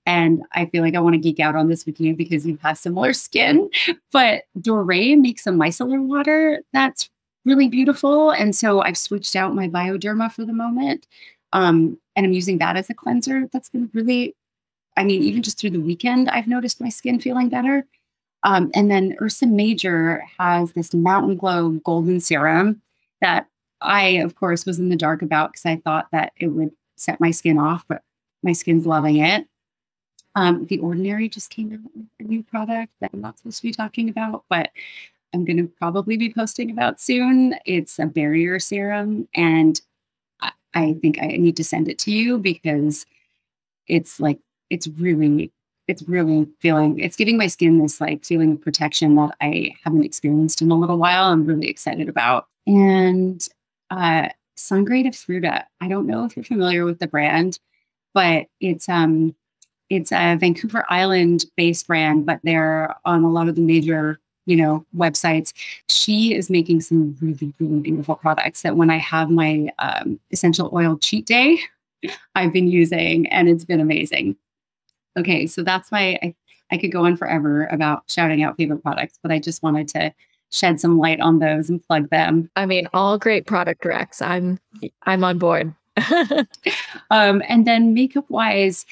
And I feel like I want to geek out on this with you because you have similar skin. But Doré makes a micellar water that's really beautiful. And so I've switched out my Bioderma for the moment. Um, and I'm using that as a cleanser. That's been really, I mean, even just through the weekend, I've noticed my skin feeling better. Um, and then Ursa Major has this Mountain Glow Golden Serum that I, of course, was in the dark about because I thought that it would set my skin off, but my skin's loving it. Um, The Ordinary just came out with a new product that I'm not supposed to be talking about, but I'm going to probably be posting about soon. It's a barrier serum, and I, I think I need to send it to you because it's like, it's really, it's really feeling, it's giving my skin this like feeling of protection that I haven't experienced in a little while. I'm really excited about. And uh, Sangre de Fruta. I don't know if you're familiar with the brand, but it's um, it's a Vancouver Island based brand, but they're on a lot of the major, you know, websites. She is making some really, really beautiful products that when I have my um, essential oil cheat day, I've been using, and it's been amazing. Okay, so that's my, I, I could go on forever about shouting out favorite products, but I just wanted to shed some light on those and plug them. I mean, all great product directs. I'm, I'm on board. um, and then makeup wise,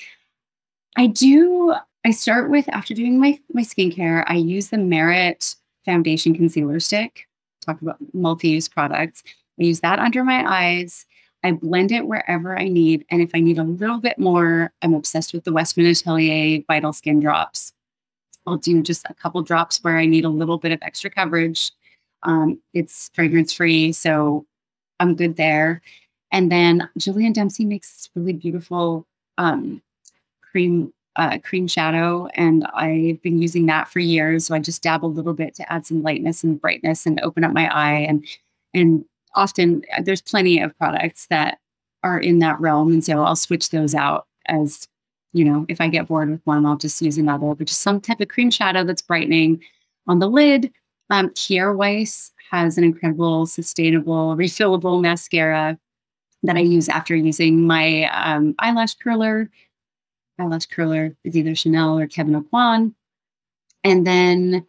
I do, I start with, after doing my, my skincare, I use the Merit Foundation Concealer Stick. Talk about multi-use products. I use that under my eyes. I blend it wherever I need. And if I need a little bit more, I'm obsessed with the Westman Atelier Vital Skin Drops. I'll do just a couple drops where I need a little bit of extra coverage. Um, it's fragrance-free, so I'm good there. And then Jillian Dempsey makes this really beautiful um, cream uh, cream shadow, and I've been using that for years. So I just dab a little bit to add some lightness and brightness and open up my eye. And and often there's plenty of products that are in that realm. And so I'll switch those out as, you know, if I get bored with one, I'll just use another, but just some type of cream shadow that's brightening on the lid. Um, Kier Weiss has an incredible, sustainable, refillable mascara that I use after using my um, eyelash curler. Eyelash curler is either Chanel or Kevin Aucoin. And then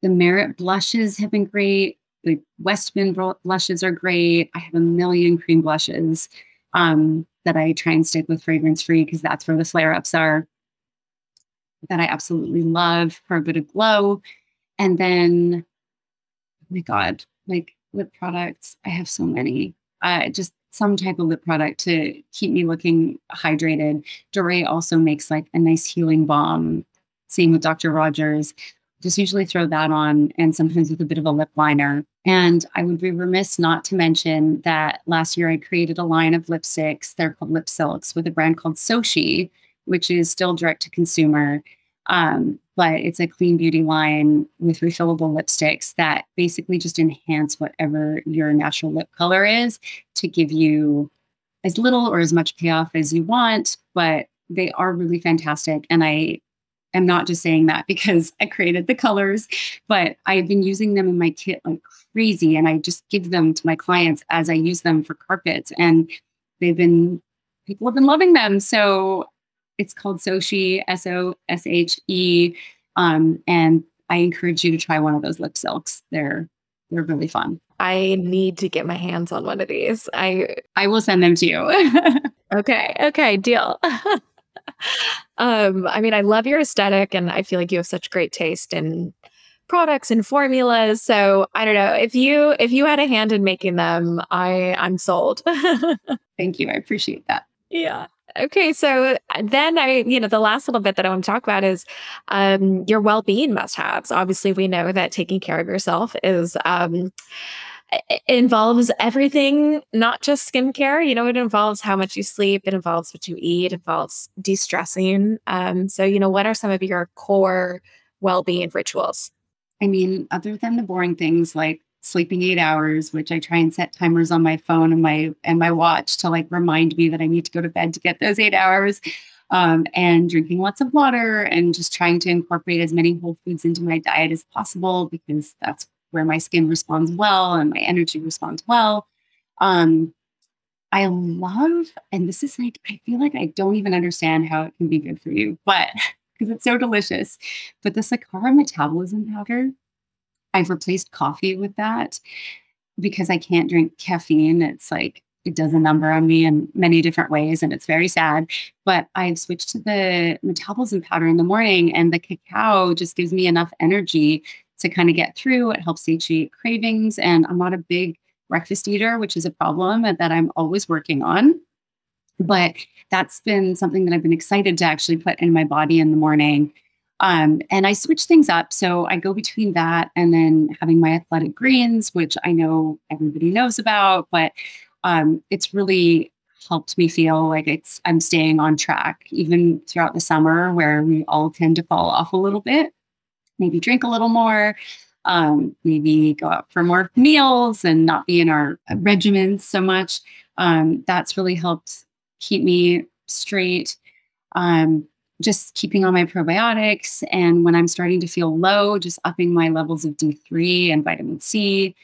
the Merit blushes have been great. The Westman blushes are great. I have a million cream blushes um, that I try and stick with fragrance-free because that's where the flare-ups are, that I absolutely love for a bit of glow. And then, oh my God, like lip products. I have so many. Uh, just some type of lip product to keep me looking hydrated. Doré also makes like a nice healing balm. Same with Doctor Rogers. Just usually throw that on, and sometimes with a bit of a lip liner. And I would be remiss not to mention that last year I created a line of lipsticks. They're called Lip Silks with a brand called Soshe, which is still direct to consumer. Um, but it's a clean beauty line with refillable lipsticks that basically just enhance whatever your natural lip color is to give you as little or as much payoff as you want. But they are really fantastic. And I I'm not just saying that because I created the colors, but I've been using them in my kit like crazy. And I just give them to my clients as I use them for carpets. And they've been, people have been loving them. So it's called Soshe, S O S H E. Um, and I encourage you to try one of those Lip Silks. They're they're really fun. I need to get my hands on one of these. I I will send them to you. Okay. Okay. Deal. um, I mean, I love your aesthetic, and I feel like you have such great taste in products and formulas. So I don't know if you if you had a hand in making them. I I'm sold. Thank you. I appreciate that. Yeah. Okay. So then I, you know, the last little bit that I want to talk about is um, your well-being must-haves. Obviously, we know that taking care of yourself is um, it involves everything, not just skincare. You know, it involves how much you sleep. It involves what you eat. It involves de-stressing. Um, so, you know, what are some of your core well-being rituals? I mean, other than the boring things like sleeping eight hours, which I try and set timers on my phone and my and my watch to like remind me that I need to go to bed to get those eight hours, um, and drinking lots of water and just trying to incorporate as many whole foods into my diet as possible, because that's where my skin responds well and my energy responds well. Um, I love, and this is like, I feel like I don't even understand how it can be good for you, but because it's so delicious. But the Sakara metabolism powder, I've replaced coffee with that because I can't drink caffeine. It's like, it does a number on me in many different ways, and it's very sad. But I've switched to the metabolism powder in the morning, and the cacao just gives me enough energy to kind of get through. It helps satiate cravings, and I'm not a big breakfast eater, which is a problem that I'm always working on. But that's been something that I've been excited to actually put in my body in the morning. Um, and I switch things up. So I go between that and then having my athletic greens, which I know everybody knows about, but um, it's really helped me feel like it's I'm staying on track, even throughout the summer where we all tend to fall off a little bit, maybe drink a little more, um, maybe go out for more meals and not be in our regimens so much. Um, that's really helped keep me straight. Um, just keeping on my probiotics. And when I'm starting to feel low, just upping my levels of D three and vitamin C,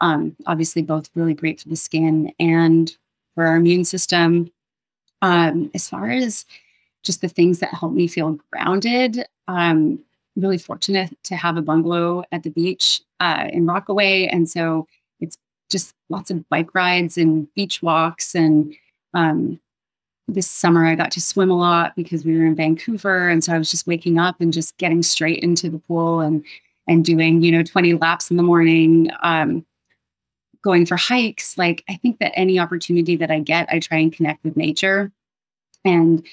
um, obviously both really great for the skin and for our immune system. Um, as far as just the things that help me feel grounded, I'm really fortunate to have a bungalow at the beach uh, in Rockaway. And so it's just lots of bike rides and beach walks. And um, this summer I got to swim a lot because we were in Vancouver. And so I was just waking up and just getting straight into the pool and, and doing, you know, twenty laps in the morning, um, going for hikes. Like, I think that any opportunity that I get, I try and connect with nature. And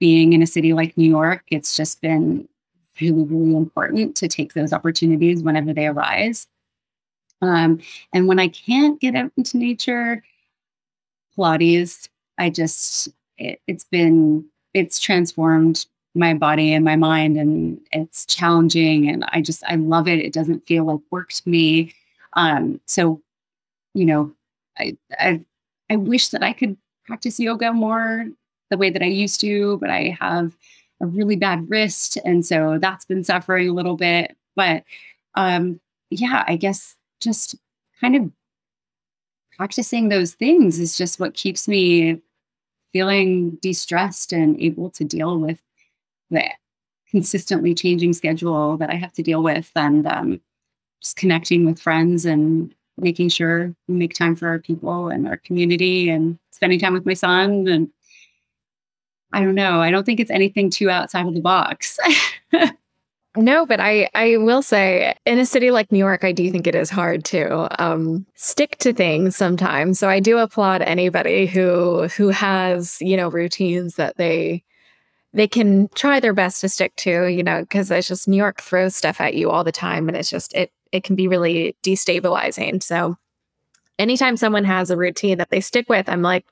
being in a city like New York, it's just been really, really important to take those opportunities whenever they arise. Um, and when I can't get out into nature, Pilates, I just... It, it's been, it's transformed my body and my mind, and it's challenging. And I just, I love it. It doesn't feel like work to me. Um, so, you know, I, I, I wish that I could practice yoga more the way that I used to, but I have a really bad wrist. And so that's been suffering a little bit, but, um, yeah, I guess just kind of practicing those things is just what keeps me feeling de-stressed and able to deal with the consistently changing schedule that I have to deal with, and um, just connecting with friends and making sure we make time for our people and our community and spending time with my son. And I don't know, I don't think it's anything too outside of the box. No, but I, I will say in a city like New York, I do think it is hard to um, stick to things sometimes. So I do applaud anybody who who has, you know, routines that they they can try their best to stick to, you know, because it's just New York throws stuff at you all the time. And it's just it it can be really destabilizing. So anytime someone has a routine that they stick with, I'm like,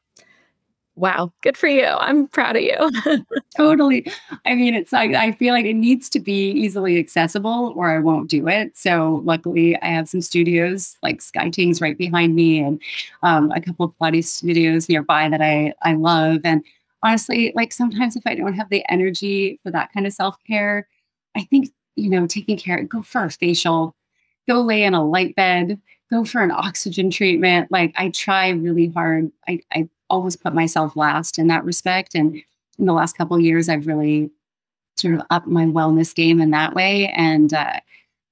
wow, good for you. I'm proud of you. Totally. I mean, it's like, I feel like it needs to be easily accessible or I won't do it. So luckily I have some studios like SkyTings right behind me, and um, a couple of Pilates studios nearby that I, I love. And honestly, like sometimes if I don't have the energy for that kind of self-care, I think, you know, taking care, go for a facial, go lay in a light bed, go for an oxygen treatment. Like I try really hard. I, I, always put myself last in that respect. And in the last couple of years, I've really sort of up my wellness game in that way. And, uh,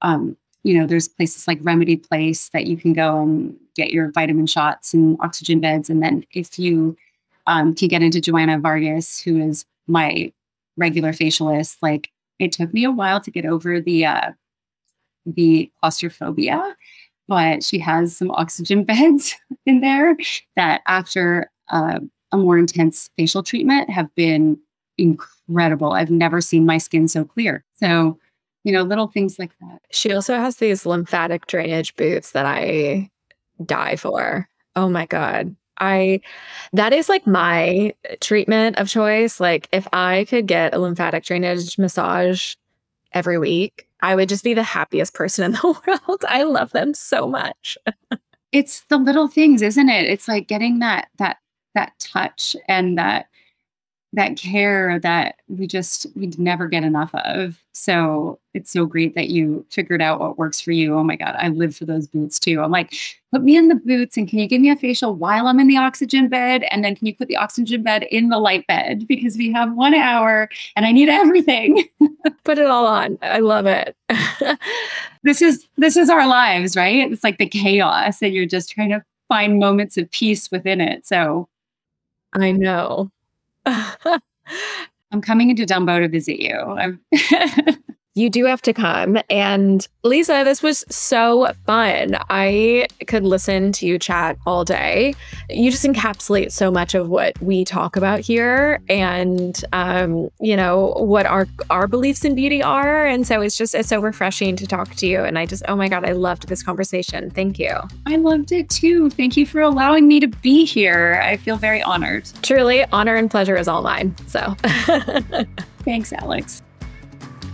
um, you know, there's places like Remedy Place that you can go and get your vitamin shots and oxygen beds. And then if you um, can get into Joanna Vargas, who is my regular facialist, like it took me a while to get over the, uh, the claustrophobia, but she has some oxygen beds in there that after uh, a more intense facial treatment have been incredible. I've never seen my skin so clear. So, you know, little things like that. She also has these lymphatic drainage boots that I die for. Oh my God. I, that is like my treatment of choice. Like if I could get a lymphatic drainage massage every week, I would just be the happiest person in the world. I love them so much. It's the little things, isn't it? It's like getting that, that, that touch and that, that care that we just, we never get enough of. So it's so great that you figured out what works for you. Oh my God, I live for those boots too. I'm like, put me in the boots and can you give me a facial while I'm in the oxygen bed? And then can you put the oxygen bed in the light bed? Because we have one hour and I need everything. Put it all on. I love it. This is, this is our lives, right? It's like the chaos and you're just trying to find moments of peace within it. So I know. I'm coming into Dumbo to visit you. I'm you do have to come. And Lisa, this was so fun. I could listen to you chat all day. You just encapsulate so much of what we talk about here and, um, you know, what our, our beliefs in beauty are. And so it's just, it's so refreshing to talk to you. And I just, oh my God, I loved this conversation. Thank you. I loved it too. Thank you for allowing me to be here. I feel very honored. Truly, honor and pleasure is all mine. So thanks, Alex.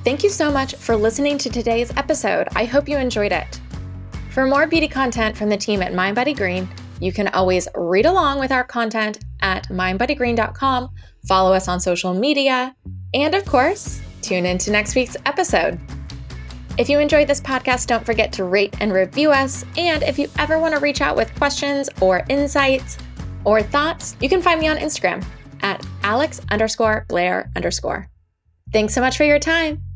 Thank you so much for listening to today's episode. I hope you enjoyed it. For more beauty content from the team at mindbodygreen, you can always read along with our content at mindbodygreen dot com, follow us on social media, and of course, tune in to next week's episode. If you enjoyed this podcast, don't forget to rate and review us. And if you ever want to reach out with questions or insights or thoughts, you can find me on Instagram at Alex underscore Blair underscore. Thanks so much for your time.